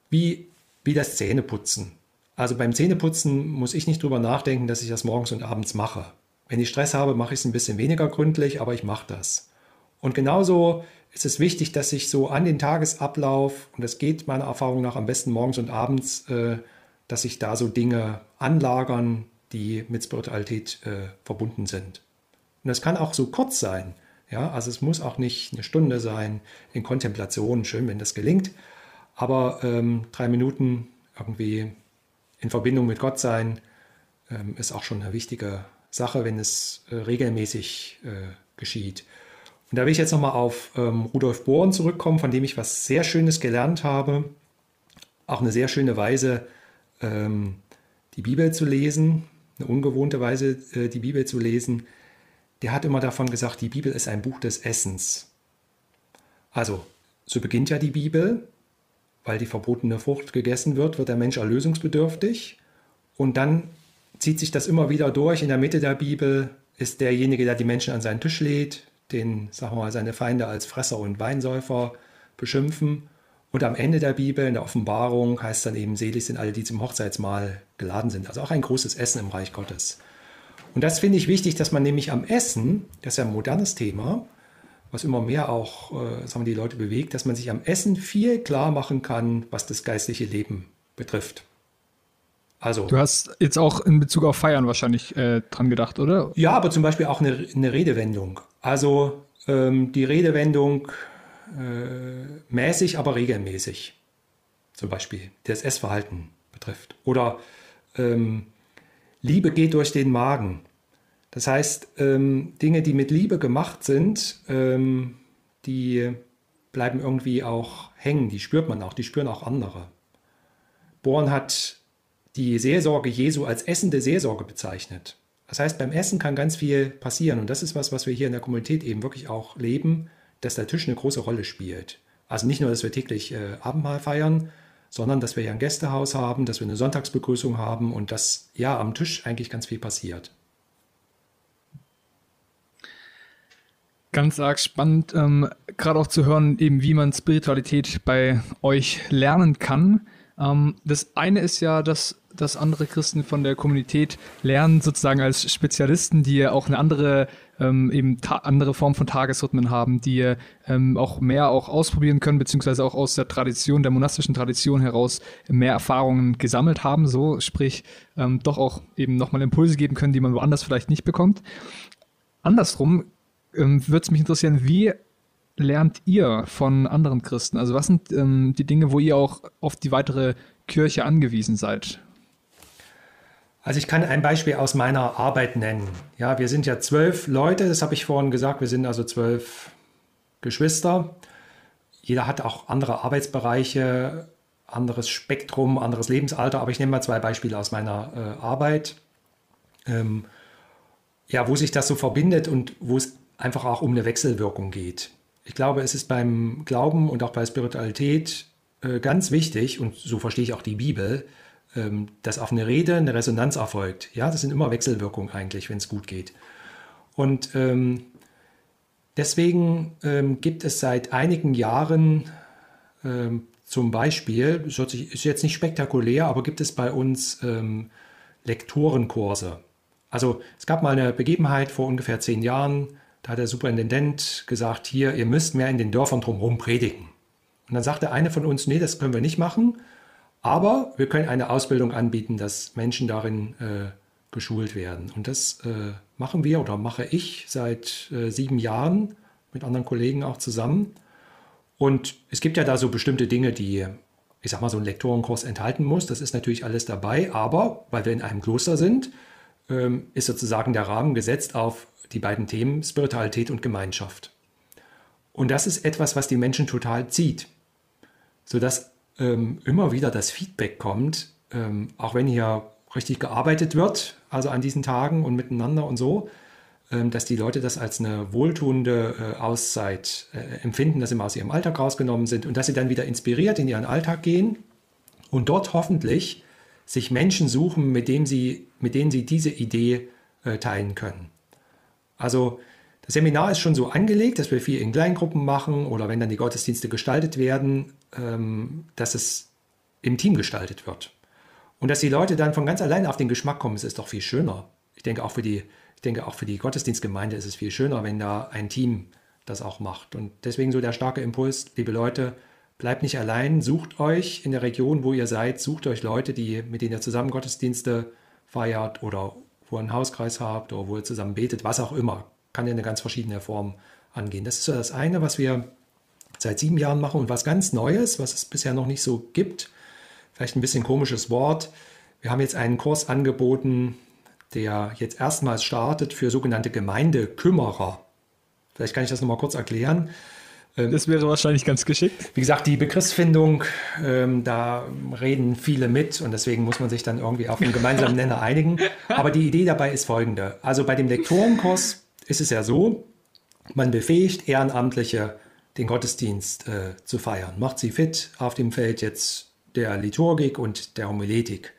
wie das Zähneputzen. Also beim Zähneputzen muss ich nicht drüber nachdenken, dass ich das morgens und abends mache. Wenn ich Stress habe, mache ich es ein bisschen weniger gründlich, aber ich mache das. Und genauso ist es wichtig, dass ich so an den Tagesablauf, und das geht meiner Erfahrung nach am besten morgens und abends, dass sich da so Dinge anlagern, die mit Spiritualität verbunden sind. Und das kann auch so kurz sein. Ja, also es muss auch nicht eine Stunde sein in Kontemplation, schön, wenn das gelingt, aber 3 Minuten irgendwie in Verbindung mit Gott sein ist auch schon eine wichtige Sache, wenn es regelmäßig geschieht. Und da will ich jetzt nochmal auf Rudolf Bohren zurückkommen, von dem ich was sehr Schönes gelernt habe, auch eine sehr schöne Weise, die Bibel zu lesen, eine ungewohnte Weise, die Bibel zu lesen. Der hat immer davon gesagt, die Bibel ist ein Buch des Essens. Also, so beginnt ja die Bibel, weil die verbotene Frucht gegessen wird, wird der Mensch erlösungsbedürftig. Und dann zieht sich das immer wieder durch. In der Mitte der Bibel ist derjenige, der die Menschen an seinen Tisch lädt, den, sagen wir mal, seine Feinde als Fresser und Weinsäufer beschimpfen. Und am Ende der Bibel, in der Offenbarung, heißt dann eben, selig sind alle, die zum Hochzeitsmahl geladen sind. Also auch ein großes Essen im Reich Gottes. Und das finde ich wichtig, dass man nämlich am Essen, das ist ja ein modernes Thema, was immer mehr auch die Leute bewegt, dass man sich am Essen viel klar machen kann, was das geistliche Leben betrifft. Also, du hast jetzt auch in Bezug auf Feiern wahrscheinlich dran gedacht, oder? Ja, aber zum Beispiel auch eine Redewendung. Also die Redewendung mäßig, aber regelmäßig. Zum Beispiel, das Essverhalten betrifft. Oder Liebe geht durch den Magen. Das heißt, Dinge, die mit Liebe gemacht sind, die bleiben irgendwie auch hängen. Die spürt man auch, die spüren auch andere. Bohren hat die Seelsorge Jesu als essende Seelsorge bezeichnet. Das heißt, beim Essen kann ganz viel passieren. Und das ist was wir hier in der Kommunität eben wirklich auch leben, dass der Tisch eine große Rolle spielt. Also nicht nur, dass wir täglich Abendmahl feiern, sondern dass wir ja ein Gästehaus haben, dass wir eine Sonntagsbegrüßung haben und dass ja am Tisch eigentlich ganz viel passiert. Ganz arg spannend, gerade auch zu hören, eben wie man Spiritualität bei euch lernen kann. Das eine ist ja, dass andere Christen von der Kommunität lernen, sozusagen als Spezialisten, die ja auch eine andere andere Form von Tagesrhythmen haben, die auch mehr auch ausprobieren können, beziehungsweise auch aus der Tradition, der monastischen Tradition heraus mehr Erfahrungen gesammelt haben, so sprich doch auch eben nochmal Impulse geben können, die man woanders vielleicht nicht bekommt. Andersrum würde es mich interessieren, wie lernt ihr von anderen Christen? Also was sind die Dinge, wo ihr auch auf die weitere Kirche angewiesen seid? Also ich kann ein Beispiel aus meiner Arbeit nennen. Ja, wir sind ja 12 Leute, das habe ich vorhin gesagt, wir sind also 12 Geschwister. Jeder hat auch andere Arbeitsbereiche, anderes Spektrum, anderes Lebensalter, aber ich nehme mal 2 Beispiele aus meiner Arbeit. Wo sich das so verbindet und wo es einfach auch um eine Wechselwirkung geht. Ich glaube, es ist beim Glauben und auch bei Spiritualität ganz wichtig, und so verstehe ich auch die Bibel, dass auf eine Rede eine Resonanz erfolgt. Ja, das sind immer Wechselwirkungen eigentlich, wenn es gut geht. Und deswegen gibt es seit einigen Jahren zum Beispiel, ist jetzt nicht spektakulär, aber gibt es bei uns Lektorenkurse. Also es gab mal eine Begebenheit vor ungefähr 10 Jahren, da hat der Superintendent gesagt, hier, ihr müsst mehr in den Dörfern drumherum predigen. Und dann sagte einer von uns, nee, das können wir nicht machen, aber wir können eine Ausbildung anbieten, dass Menschen darin geschult werden. Und das machen wir oder mache ich seit 7 Jahren mit anderen Kollegen auch zusammen. Und es gibt ja da so bestimmte Dinge, die, ich sag mal, so ein Lektorenkurs enthalten muss. Das ist natürlich alles dabei, aber weil wir in einem Kloster sind, ist sozusagen der Rahmen gesetzt auf die beiden Themen Spiritualität und Gemeinschaft. Und das ist etwas, was die Menschen total zieht, sodass immer wieder das Feedback kommt, auch wenn hier richtig gearbeitet wird, also an diesen Tagen und miteinander und so, dass die Leute das als eine wohltuende Auszeit empfinden, dass sie mal aus ihrem Alltag rausgenommen sind und dass sie dann wieder inspiriert in ihren Alltag gehen und dort hoffentlich sich Menschen suchen, mit denen sie diese Idee teilen können. Also das Seminar ist schon so angelegt, dass wir viel in Kleingruppen machen oder wenn dann die Gottesdienste gestaltet werden, dass es im Team gestaltet wird. Und dass die Leute dann von ganz allein auf den Geschmack kommen, es ist doch viel schöner. Ich denke auch für die Gottesdienstgemeinde ist es viel schöner, wenn da ein Team das auch macht. Und deswegen so der starke Impuls, liebe Leute, bleibt nicht allein, sucht euch in der Region, wo ihr seid, sucht euch Leute, mit denen ihr zusammen Gottesdienste feiert oder wo ihr einen Hauskreis habt oder wo ihr zusammen betet, was auch immer. Kann ja eine ganz verschiedene Form angehen. Das ist so das eine, was wir seit 7 Jahren machen und was ganz Neues, was es bisher noch nicht so gibt. Vielleicht ein bisschen komisches Wort. Wir haben jetzt einen Kurs angeboten, der jetzt erstmals startet für sogenannte Gemeindekümmerer. Vielleicht kann ich das nochmal kurz erklären. Das wäre wahrscheinlich ganz geschickt. Wie gesagt, die Begriffsfindung, da reden viele mit und deswegen muss man sich dann irgendwie auf einen gemeinsamen Nenner einigen. Aber die Idee dabei ist folgende. Also bei dem Lektorenkurs ist es ja so, man befähigt Ehrenamtliche, den Gottesdienst zu feiern. Macht sie fit auf dem Feld jetzt der Liturgik und der Homiletik.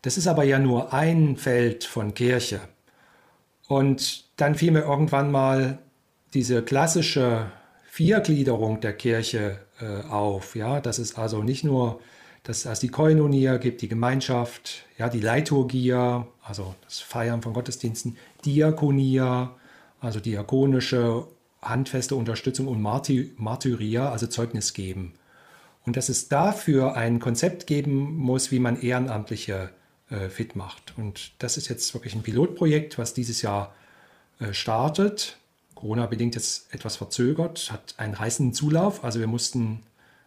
Das ist aber ja nur ein Feld von Kirche. Und dann fiel mir irgendwann mal diese klassische Viergliederung der Kirche auf. Ja, das ist also nicht nur, dass es die Koinonia gibt, die Gemeinschaft, ja, die Liturgia, also das Feiern von Gottesdiensten, Diakonia, also diakonische, handfeste Unterstützung und Martyria, also Zeugnis geben. Und dass es dafür ein Konzept geben muss, wie man Ehrenamtliche fit macht. Und das ist jetzt wirklich ein Pilotprojekt, was dieses Jahr startet. Corona-bedingt jetzt etwas verzögert, hat einen reißenden Zulauf. Also wir mussten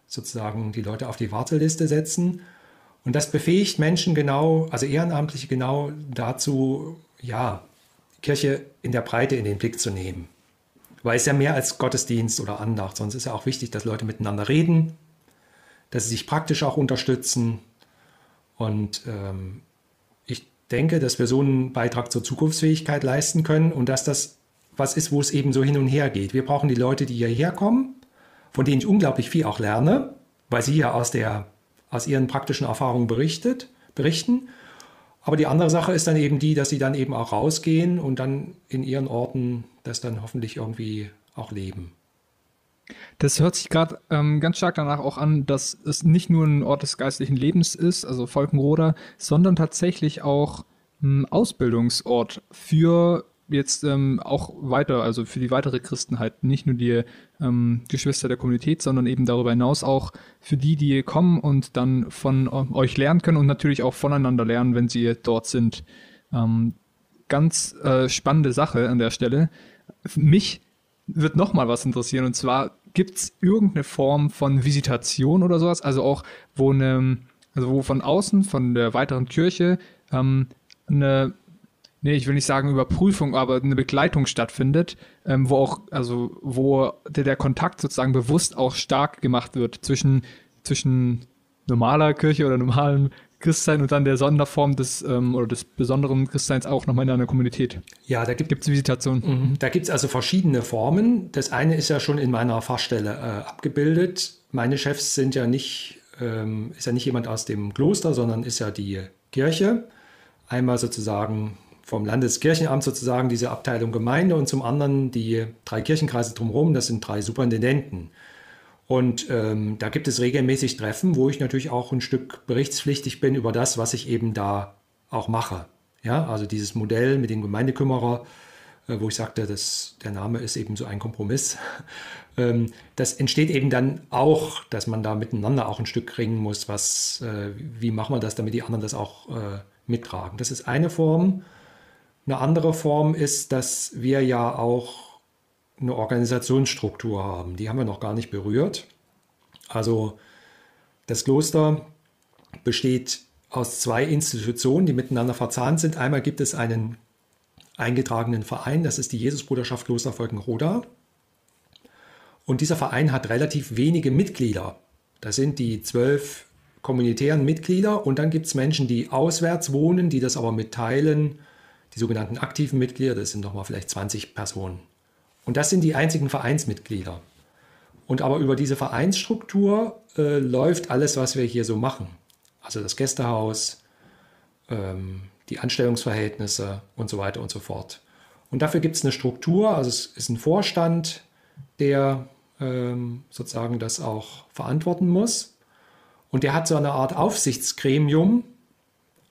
sozusagen die Leute auf die Warteliste setzen. Und das befähigt Menschen genau, also Ehrenamtliche genau dazu, ja, die Kirche in der Breite in den Blick zu nehmen. Weil es ja mehr als Gottesdienst oder Andacht, sonst ist ja auch wichtig, dass Leute miteinander reden, dass sie sich praktisch auch unterstützen. Und ich denke, dass wir so einen Beitrag zur Zukunftsfähigkeit leisten können und dass das was ist, wo es eben so hin und her geht. Wir brauchen die Leute, die hierher kommen, von denen ich unglaublich viel auch lerne, weil sie ja aus ihren praktischen Erfahrungen berichten. Aber die andere Sache ist dann eben die, dass sie dann eben auch rausgehen und dann in ihren Orten das dann hoffentlich irgendwie auch leben. Das hört sich gerade ganz stark danach auch an, dass es nicht nur ein Ort des geistlichen Lebens ist, also Volkenroda, sondern tatsächlich auch ein Ausbildungsort für jetzt auch weiter, also für die weitere Christenheit, nicht nur die Geschwister der Kommunität, sondern eben darüber hinaus auch für die, die kommen und dann von euch lernen können und natürlich auch voneinander lernen, wenn sie dort sind. Ganz spannende Sache an der Stelle. Mich wird nochmal was interessieren, und zwar, gibt es irgendeine Form von Visitation oder sowas? Also auch, wo von außen, von der weiteren Kirche, ich will nicht sagen Überprüfung, aber eine Begleitung stattfindet, wo der Kontakt sozusagen bewusst auch stark gemacht wird zwischen normaler Kirche oder normalem Christsein und dann der Sonderform des besonderen Christseins auch nochmal in einer Kommunität. Ja, da gibt es Visitationen. Mhm. Da gibt es also verschiedene Formen. Das eine ist ja schon in meiner Fachstelle abgebildet. Meine Chefs sind ja nicht, ist ja nicht jemand aus dem Kloster, sondern ist ja die Kirche. Einmal sozusagen vom Landeskirchenamt sozusagen diese Abteilung Gemeinde und zum anderen die drei Kirchenkreise drumherum, das sind 3 Superintendenten. Und da gibt es regelmäßig Treffen, wo ich natürlich auch ein Stück berichtspflichtig bin über das, was ich eben da auch mache. Ja, also dieses Modell mit dem Gemeindekümmerer, wo ich sagte, der Name ist eben so ein Kompromiss. Das entsteht eben dann auch, dass man da miteinander auch ein Stück ringen muss, wie macht man das, damit die anderen das auch mittragen. Das ist eine Form. Eine andere Form ist, dass wir ja auch eine Organisationsstruktur haben. Die haben wir noch gar nicht berührt. Also das Kloster besteht aus 2 Institutionen, die miteinander verzahnt sind. Einmal gibt es einen eingetragenen Verein, das ist die Jesusbruderschaft Kloster Volkenroda. Und dieser Verein hat relativ wenige Mitglieder. Das sind die 12 kommunitären Mitglieder. Und dann gibt es Menschen, die auswärts wohnen, die das aber mitteilen. Die sogenannten aktiven Mitglieder, das sind nochmal vielleicht 20 Personen. Und das sind die einzigen Vereinsmitglieder. Und aber über diese Vereinsstruktur läuft alles, was wir hier so machen. Also das Gästehaus, die Anstellungsverhältnisse und so weiter und so fort. Und dafür gibt es eine Struktur, also es ist ein Vorstand, der sozusagen das auch verantworten muss. Und der hat so eine Art Aufsichtsgremium.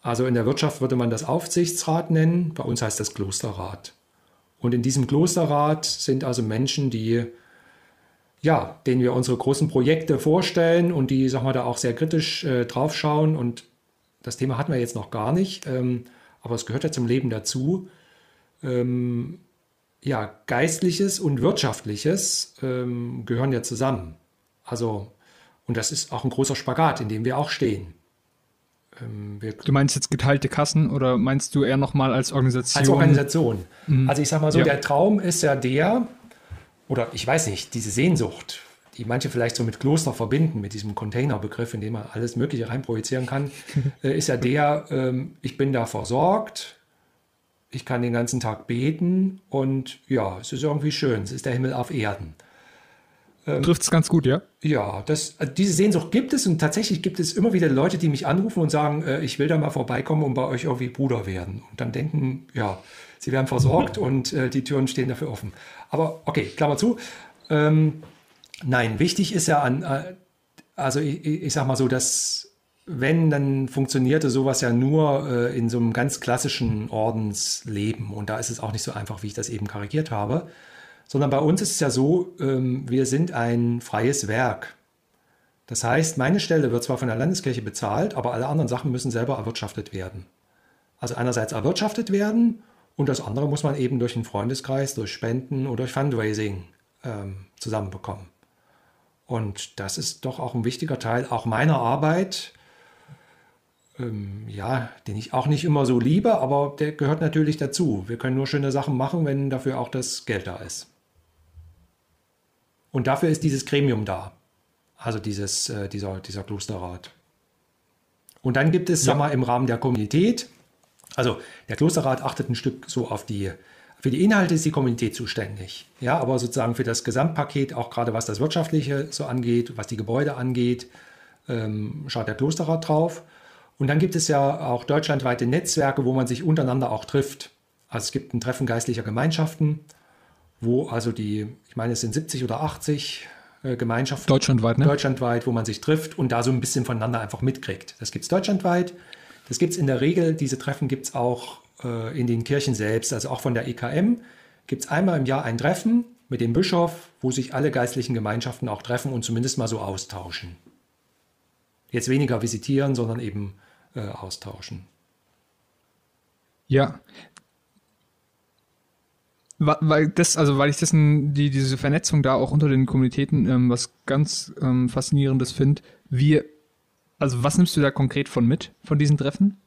Also in der Wirtschaft würde man das Aufsichtsrat nennen, bei uns heißt das Klosterrat. Und in diesem Klosterrat sind also Menschen, denen wir unsere großen Projekte vorstellen und die, sagen wir, da auch sehr kritisch drauf schauen. Und das Thema hatten wir jetzt noch gar nicht, aber es gehört ja zum Leben dazu. Geistliches und Wirtschaftliches gehören ja zusammen. Also, und das ist auch ein großer Spagat, in dem wir auch stehen. Du meinst jetzt geteilte Kassen oder meinst du eher nochmal als Organisation? Als Organisation. Mhm. Also ich sag mal so, Der Traum ist ja oder ich weiß nicht, diese Sehnsucht, die manche vielleicht so mit Kloster verbinden, mit diesem Containerbegriff, in dem man alles Mögliche reinprojizieren kann, ist ja ich bin da versorgt, ich kann den ganzen Tag beten und ja, es ist irgendwie schön, es ist der Himmel auf Erden. Trifft es ganz gut, ja? Ja, diese Sehnsucht gibt es und tatsächlich gibt es immer wieder Leute, die mich anrufen und sagen, ich will da mal vorbeikommen und bei euch irgendwie Bruder werden. Und dann denken, ja, sie werden versorgt und die Türen stehen dafür offen. Aber okay, Klammer zu. Nein, wichtig ist ja, also ich sag mal so, dass wenn, dann funktionierte sowas ja nur in so einem ganz klassischen Ordensleben. Und da ist es auch nicht so einfach, wie ich das eben karikiert habe. Sondern bei uns ist es ja so, wir sind ein freies Werk. Das heißt, meine Stelle wird zwar von der Landeskirche bezahlt, aber alle anderen Sachen müssen selber erwirtschaftet werden. Also einerseits erwirtschaftet werden und das andere muss man eben durch einen Freundeskreis, durch Spenden oder durch Fundraising zusammenbekommen. Und das ist doch auch ein wichtiger Teil auch meiner Arbeit, ja, den ich auch nicht immer so liebe, aber der gehört natürlich dazu. Wir können nur schöne Sachen machen, wenn dafür auch das Geld da ist. Und dafür ist dieses Gremium da, also dieser Klosterrat. Und dann gibt es, sag mal, im Rahmen der Kommunität, also der Klosterrat achtet ein Stück so auf die, für die Inhalte ist die Kommunität zuständig, ja, aber sozusagen für das Gesamtpaket, auch gerade was das Wirtschaftliche so angeht, was die Gebäude angeht, schaut der Klosterrat drauf. Und dann gibt es ja auch deutschlandweite Netzwerke, wo man sich untereinander auch trifft. Also es gibt ein Treffen geistlicher Gemeinschaften, wo also die, ich meine, es sind 70 oder 80 Gemeinschaften. Deutschlandweit, ne? Deutschlandweit, wo man sich trifft und da so ein bisschen voneinander einfach mitkriegt. Das gibt es deutschlandweit. Das gibt es in der Regel, diese Treffen gibt es auch in den Kirchen selbst, also auch von der EKM. Gibt es einmal im Jahr ein Treffen mit dem Bischof, wo sich alle geistlichen Gemeinschaften auch treffen und zumindest mal so austauschen. Jetzt weniger visitieren, sondern eben austauschen. Ja, weil ich diese Vernetzung da auch unter den Kommunitäten was ganz Faszinierendes finde. Also was nimmst du da konkret von diesen Treffen?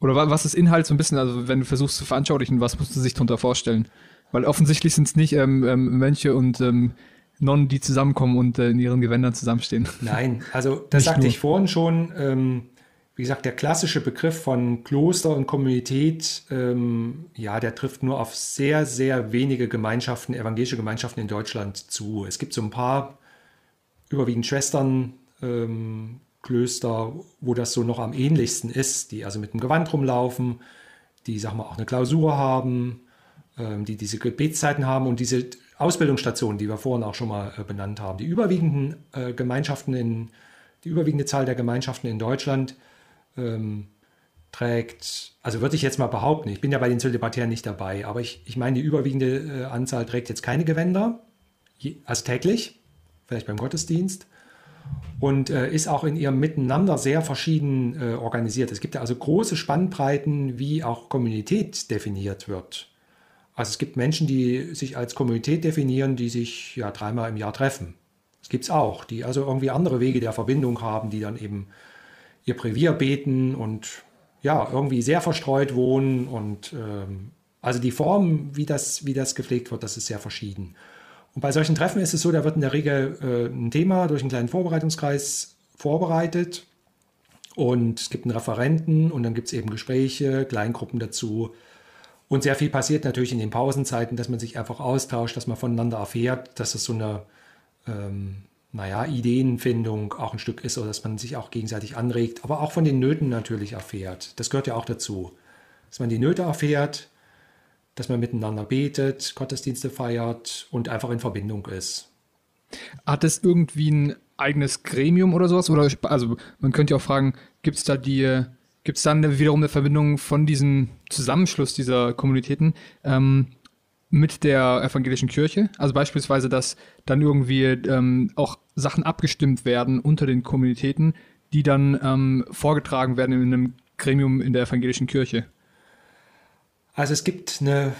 Oder was ist Inhalt so ein bisschen, also wenn du versuchst zu veranschaulichen, was musst du sich darunter vorstellen? Weil offensichtlich sind es nicht Mönche und Nonnen, die zusammenkommen und in ihren Gewändern zusammenstehen. Nein, also das sagte ich vorhin schon, wie gesagt, der klassische Begriff von Kloster und Kommunität, der trifft nur auf sehr, sehr wenige Gemeinschaften, evangelische Gemeinschaften in Deutschland zu. Es gibt so ein paar überwiegend Schwesternklöster, wo das so noch am ähnlichsten ist, die also mit dem Gewand rumlaufen, die, sag mal, auch eine Klausur haben, die diese Gebetszeiten haben und diese Ausbildungsstationen, die wir vorhin auch schon mal benannt haben. Die überwiegende Zahl der Gemeinschaften in Deutschland also würde ich jetzt mal behaupten, ich bin ja bei den Zölibatären nicht dabei, aber ich meine, die überwiegende Anzahl trägt jetzt keine Gewänder, also täglich, vielleicht beim Gottesdienst, und ist auch in ihrem Miteinander sehr verschieden organisiert. Es gibt ja also große Spannbreiten, wie auch Kommunität definiert wird. Also es gibt Menschen, die sich als Kommunität definieren, die sich ja dreimal im Jahr treffen. Das gibt es auch, die also irgendwie andere Wege der Verbindung haben, die dann eben ihr Brevier beten und ja, irgendwie sehr verstreut wohnen. Und also die Form, wie das gepflegt wird, das ist sehr verschieden. Und bei solchen Treffen ist es so, da wird in der Regel ein Thema durch einen kleinen Vorbereitungskreis vorbereitet und es gibt einen Referenten und dann gibt es eben Gespräche, Kleingruppen dazu. Und sehr viel passiert natürlich in den Pausenzeiten, dass man sich einfach austauscht, dass man voneinander erfährt, dass es so eine Ideenfindung auch ein Stück ist, oder dass man sich auch gegenseitig anregt, aber auch von den Nöten natürlich erfährt. Das gehört ja auch dazu, dass man die Nöte erfährt, dass man miteinander betet, Gottesdienste feiert und einfach in Verbindung ist. Hat es irgendwie ein eigenes Gremium oder sowas? Oder also man könnte ja auch fragen, gibt es dann wiederum eine Verbindung von diesem Zusammenschluss dieser Kommunitäten mit der evangelischen Kirche? Also beispielsweise, dass dann irgendwie auch Sachen abgestimmt werden unter den Kommunitäten, die dann vorgetragen werden in einem Gremium in der evangelischen Kirche? Also es gibt eine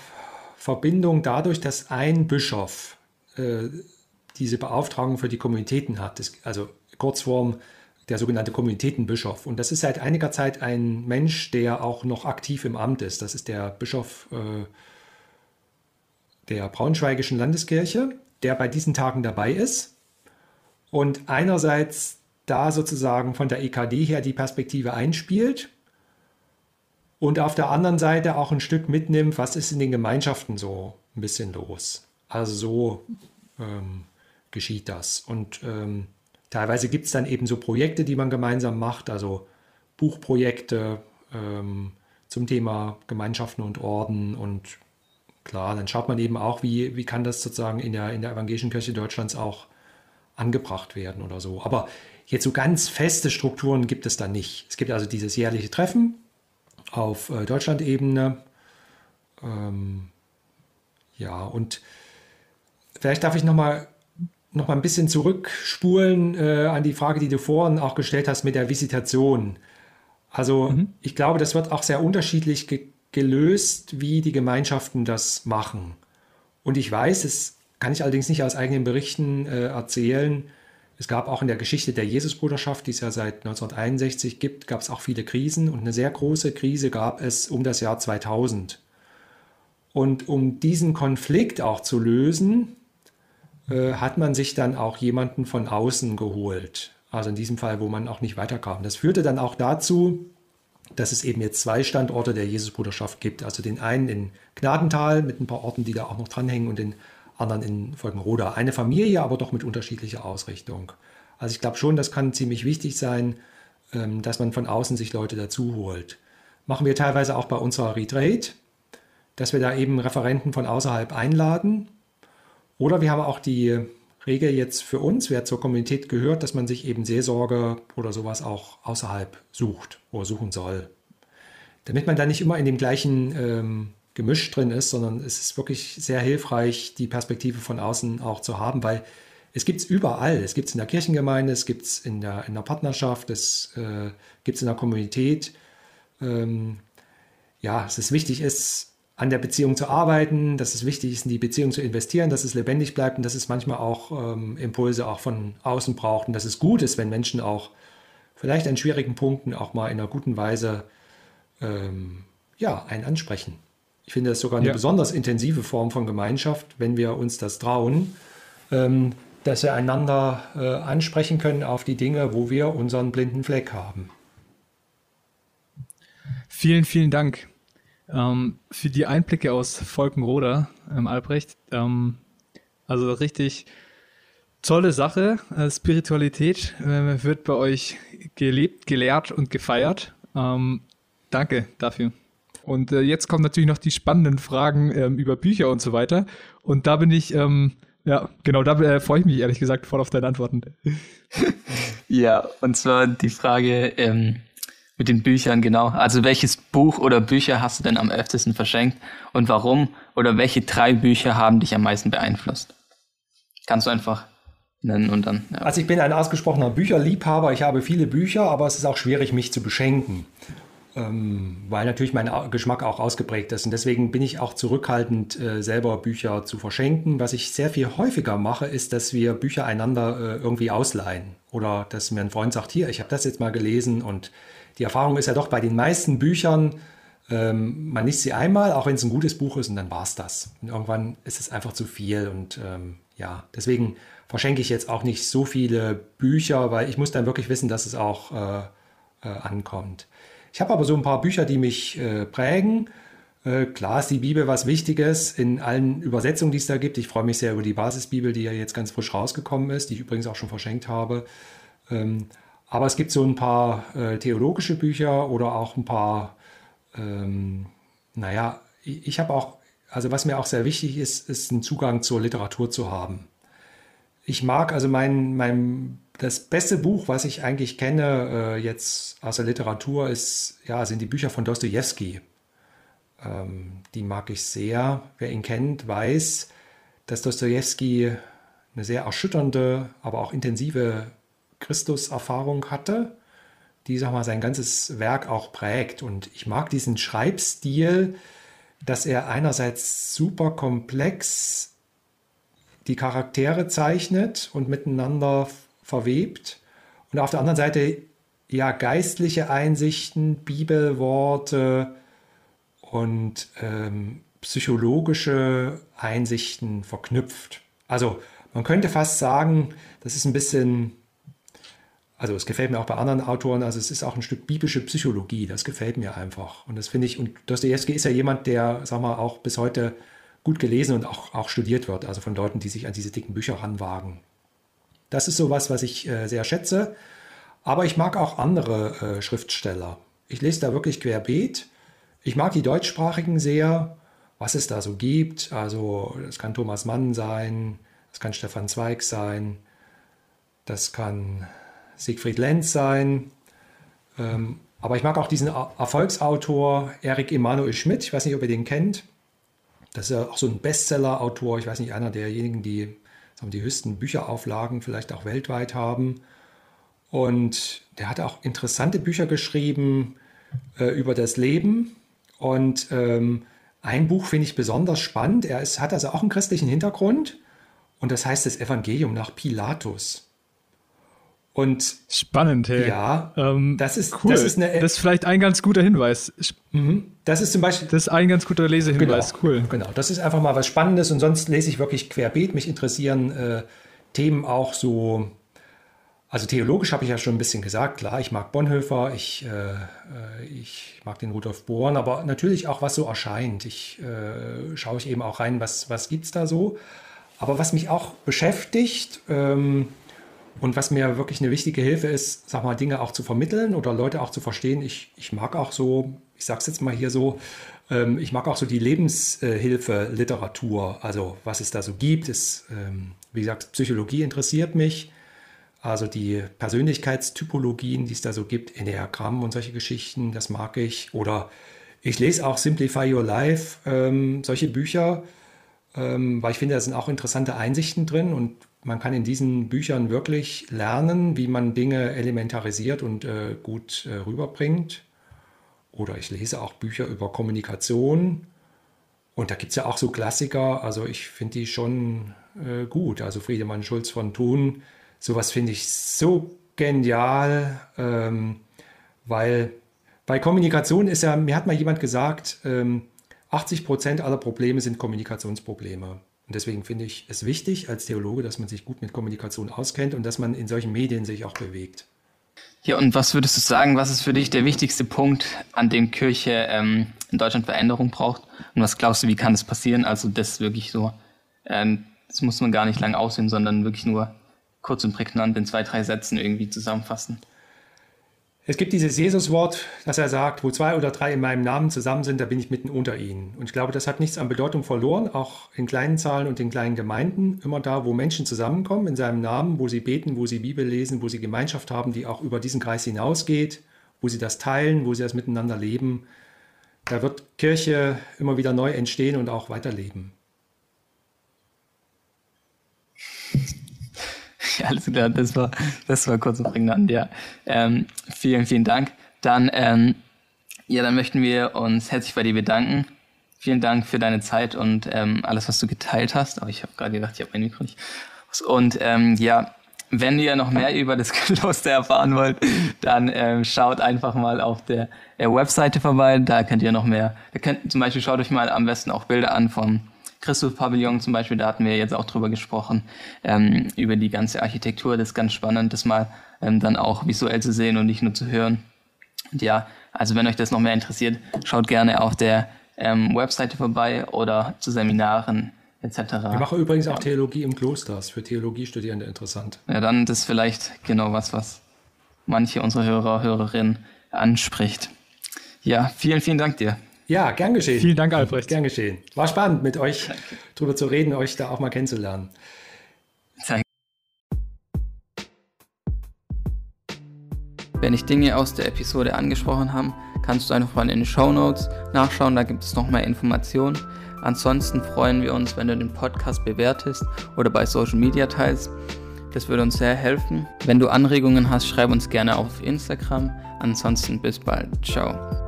Verbindung dadurch, dass ein Bischof diese Beauftragung für die Kommunitäten hat. Also Kurzform, der sogenannte Kommunitätenbischof. Und das ist seit einiger Zeit ein Mensch, der auch noch aktiv im Amt ist. Das ist der Bischof der Braunschweigischen Landeskirche, der bei diesen Tagen dabei ist. Und einerseits da sozusagen von der EKD her die Perspektive einspielt und auf der anderen Seite auch ein Stück mitnimmt, was ist in den Gemeinschaften so ein bisschen los. Also so geschieht das. Und teilweise gibt es dann eben so Projekte, die man gemeinsam macht, also Buchprojekte zum Thema Gemeinschaften und Orden. Und klar, dann schaut man eben auch, wie kann das sozusagen in der evangelischen Kirche Deutschlands auch angebracht werden oder so. Aber jetzt so ganz feste Strukturen gibt es da nicht. Es gibt also dieses jährliche Treffen auf Deutschland-Ebene. Ja, und vielleicht darf ich noch mal ein bisschen zurückspulen an die Frage, die du vorhin auch gestellt hast mit der Visitation. Also ich glaube, das wird auch sehr unterschiedlich gelöst, wie die Gemeinschaften das machen. Und ich weiß, das kann ich allerdings nicht aus eigenen Berichten erzählen, es gab auch in der Geschichte der Jesusbruderschaft, die es ja seit 1961 gibt, gab es auch viele Krisen. Und eine sehr große Krise gab es um das Jahr 2000. Und um diesen Konflikt auch zu lösen, hat man sich dann auch jemanden von außen geholt. Also in diesem Fall, wo man auch nicht weiterkam. Das führte dann auch dazu, dass es eben jetzt zwei Standorte der Jesusbruderschaft gibt. Also den einen in Gnadenthal mit ein paar Orten, die da auch noch dranhängen, und den anderen in Volkenroda. Eine Familie, aber doch mit unterschiedlicher Ausrichtung. Also ich glaube schon, das kann ziemlich wichtig sein, dass man von außen sich Leute dazu holt. Machen wir teilweise auch bei unserer Retreat, dass wir da eben Referenten von außerhalb einladen. Oder wir haben auch die Regel jetzt für uns, wer zur Kommunität gehört, dass man sich eben Seelsorge oder sowas auch außerhalb sucht oder suchen soll. Damit man da nicht immer in dem gleichen Gemisch drin ist, sondern es ist wirklich sehr hilfreich, die Perspektive von außen auch zu haben, weil es gibt es überall. Es gibt es in der Kirchengemeinde, es gibt es in der Partnerschaft, es gibt es in der Kommunität. Ja, es ist wichtig, an der Beziehung zu arbeiten, dass es wichtig ist, in die Beziehung zu investieren, dass es lebendig bleibt und dass es manchmal auch Impulse auch von außen braucht und dass es gut ist, wenn Menschen auch vielleicht an schwierigen Punkten auch mal in einer guten Weise ja, einen ansprechen. Ich finde das sogar eine besonders intensive Form von Gemeinschaft, wenn wir uns das trauen, dass wir einander ansprechen können auf die Dinge, wo wir unseren blinden Fleck haben. Vielen, vielen Dank für die Einblicke aus Volkenroda, Albrecht. Also richtig tolle Sache. Spiritualität wird bei euch gelebt, gelehrt und gefeiert. Danke dafür. Und jetzt kommen natürlich noch die spannenden Fragen über Bücher und so weiter. Und da bin ich, ja, genau, da freue ich mich ehrlich gesagt voll auf deine Antworten. Ja, und zwar die Frage mit den Büchern, genau. Also welches Buch oder Bücher hast du denn am öftesten verschenkt und warum? Oder welche drei Bücher haben dich am meisten beeinflusst? Kannst du einfach nennen und dann... Ja. Also ich bin ein ausgesprochener Bücherliebhaber. Ich habe viele Bücher, aber es ist auch schwierig, mich zu beschenken. Weil natürlich mein Geschmack auch ausgeprägt ist und deswegen bin ich auch zurückhaltend, selber Bücher zu verschenken. Was ich sehr viel häufiger mache, ist, dass wir Bücher einander irgendwie ausleihen oder dass mir ein Freund sagt, hier, ich habe das jetzt mal gelesen, und die Erfahrung ist ja doch bei den meisten Büchern, man liest sie einmal, auch wenn es ein gutes Buch ist, und dann war es das. Und irgendwann ist es einfach zu viel und ja, deswegen verschenke ich jetzt auch nicht so viele Bücher, weil ich muss dann wirklich wissen, dass es auch ankommt. Ich habe aber so ein paar Bücher, die mich prägen. Klar ist die Bibel was Wichtiges in allen Übersetzungen, die es da gibt. Ich freue mich sehr über die Basisbibel, die ja jetzt ganz frisch rausgekommen ist, die ich übrigens auch schon verschenkt habe. Aber es gibt so ein paar theologische Bücher oder auch ein paar, naja, ich habe auch, also was mir auch sehr wichtig ist, ist einen Zugang zur Literatur zu haben. Ich mag also das beste Buch, was ich eigentlich kenne jetzt aus der Literatur, sind die Bücher von Dostojewski. Die mag ich sehr. Wer ihn kennt, weiß, dass Dostojewski eine sehr erschütternde, aber auch intensive Christus-Erfahrung hatte, die, sag mal, sein ganzes Werk auch prägt. Und ich mag diesen Schreibstil, dass er einerseits super komplex die Charaktere zeichnet und miteinander verwebt und auf der anderen Seite ja geistliche Einsichten, Bibelworte und psychologische Einsichten verknüpft. Also man könnte fast sagen, das ist ein bisschen, also es gefällt mir auch bei anderen Autoren, also es ist auch ein Stück biblische Psychologie, das gefällt mir einfach. Und das finde ich, und Dostojewski ist ja jemand, der, sag mal, auch bis heute gut gelesen und auch studiert wird, also von Leuten, die sich an diese dicken Bücher ranwagen. Das ist sowas, was ich sehr schätze, aber ich mag auch andere Schriftsteller. Ich lese da wirklich querbeet. Ich mag die Deutschsprachigen sehr, was es da so gibt. Also das kann Thomas Mann sein, das kann Stefan Zweig sein, Das kann Siegfried Lenz sein. Aber ich mag auch diesen Erfolgsautor Eric Emanuel Schmidt. Ich weiß nicht, ob ihr den kennt. Das ist ja auch so ein Bestseller-Autor. Ich weiß nicht, einer derjenigen, die die höchsten Bücherauflagen vielleicht auch weltweit haben. Und der hat auch interessante Bücher geschrieben über das Leben. Und ein Buch finde ich besonders spannend. Er hat also auch einen christlichen Hintergrund. Und das heißt das Evangelium nach Pilatus. Und spannend, hey. Ja, das ist cool. Das ist vielleicht ein ganz guter Hinweis. Das ist zum Beispiel. Das ist ein ganz guter Lesehinweis. Genau, cool. Genau, das ist einfach mal was Spannendes. Und sonst lese ich wirklich querbeet. Mich interessieren Themen auch so. Also theologisch habe ich ja schon ein bisschen gesagt. Klar, ich mag Bonhoeffer, ich mag den Rudolf Bohren, aber natürlich auch, was so erscheint. Schaue ich eben auch rein, was gibt es da so. Aber was mich auch beschäftigt und was mir wirklich eine wichtige Hilfe ist, sag mal, Dinge auch zu vermitteln oder Leute auch zu verstehen. Ich mag auch so, ich sag's jetzt mal hier so, ich mag auch so die Lebenshilfe-Literatur. Also was es da so gibt, ist, wie gesagt, Psychologie interessiert mich. Also die Persönlichkeitstypologien, die es da so gibt, Enneagramm und solche Geschichten, das mag ich. Oder ich lese auch Simplify Your Life, solche Bücher, weil ich finde, da sind auch interessante Einsichten drin und man kann in diesen Büchern wirklich lernen, wie man Dinge elementarisiert und gut rüberbringt. Oder ich lese auch Bücher über Kommunikation. Und da gibt es ja auch so Klassiker, also ich finde die schon gut. Also Friedemann Schulz von Thun, sowas finde ich so genial, weil bei Kommunikation ist ja, mir hat mal jemand gesagt, 80% aller Probleme sind Kommunikationsprobleme. Und deswegen finde ich es wichtig als Theologe, dass man sich gut mit Kommunikation auskennt und dass man in solchen Medien sich auch bewegt. Ja, und was würdest du sagen, was ist für dich der wichtigste Punkt, an dem Kirche in Deutschland Veränderung braucht? Und was glaubst du, wie kann das passieren? Also das ist wirklich so, das muss man gar nicht lang aussehen, sondern wirklich nur kurz und prägnant in 2, 3 Sätzen irgendwie zusammenfassen. Es gibt dieses Jesuswort, dass er sagt, wo 2 oder 3 in meinem Namen zusammen sind, da bin ich mitten unter ihnen. Und ich glaube, das hat nichts an Bedeutung verloren, auch in kleinen Zahlen und in kleinen Gemeinden. Immer da, wo Menschen zusammenkommen in seinem Namen, wo sie beten, wo sie Bibel lesen, wo sie Gemeinschaft haben, die auch über diesen Kreis hinausgeht, wo sie das teilen, wo sie das miteinander leben. Da wird Kirche immer wieder neu entstehen und auch weiterleben. Alles klar, das war kurz und prägnant, ja. Vielen, vielen Dank. Dann möchten wir uns herzlich bei dir bedanken. Vielen Dank für deine Zeit und alles, was du geteilt hast. Aber ich habe gerade gedacht, ich habe mein Mikro nicht. Und wenn ihr noch mehr über das Kloster erfahren wollt, dann schaut einfach mal auf der Webseite vorbei. Da könnt ihr noch mehr. Zum Beispiel schaut euch mal am besten auch Bilder an vom Christus-Pavillon zum Beispiel, da hatten wir jetzt auch drüber gesprochen, über die ganze Architektur, das ist ganz spannend, das mal dann auch visuell zu sehen und nicht nur zu hören. Und ja, also wenn euch das noch mehr interessiert, schaut gerne auf der Webseite vorbei oder zu Seminaren etc. Wir machen übrigens auch Theologie im Kloster, ist für Theologiestudierende interessant. Ja, dann das ist vielleicht genau was manche unserer Hörer, Hörerinnen anspricht. Ja, vielen, vielen Dank dir. Ja, gern geschehen. Vielen Dank, Albrecht. Gern geschehen. War spannend, mit euch drüber zu reden, euch da auch mal kennenzulernen. Danke. Wenn dich Dinge aus der Episode angesprochen haben, kannst du einfach mal in den Shownotes nachschauen, da gibt es noch mehr Informationen. Ansonsten freuen wir uns, wenn du den Podcast bewertest oder bei Social Media teilst. Das würde uns sehr helfen. Wenn du Anregungen hast, schreib uns gerne auf Instagram. Ansonsten bis bald. Ciao.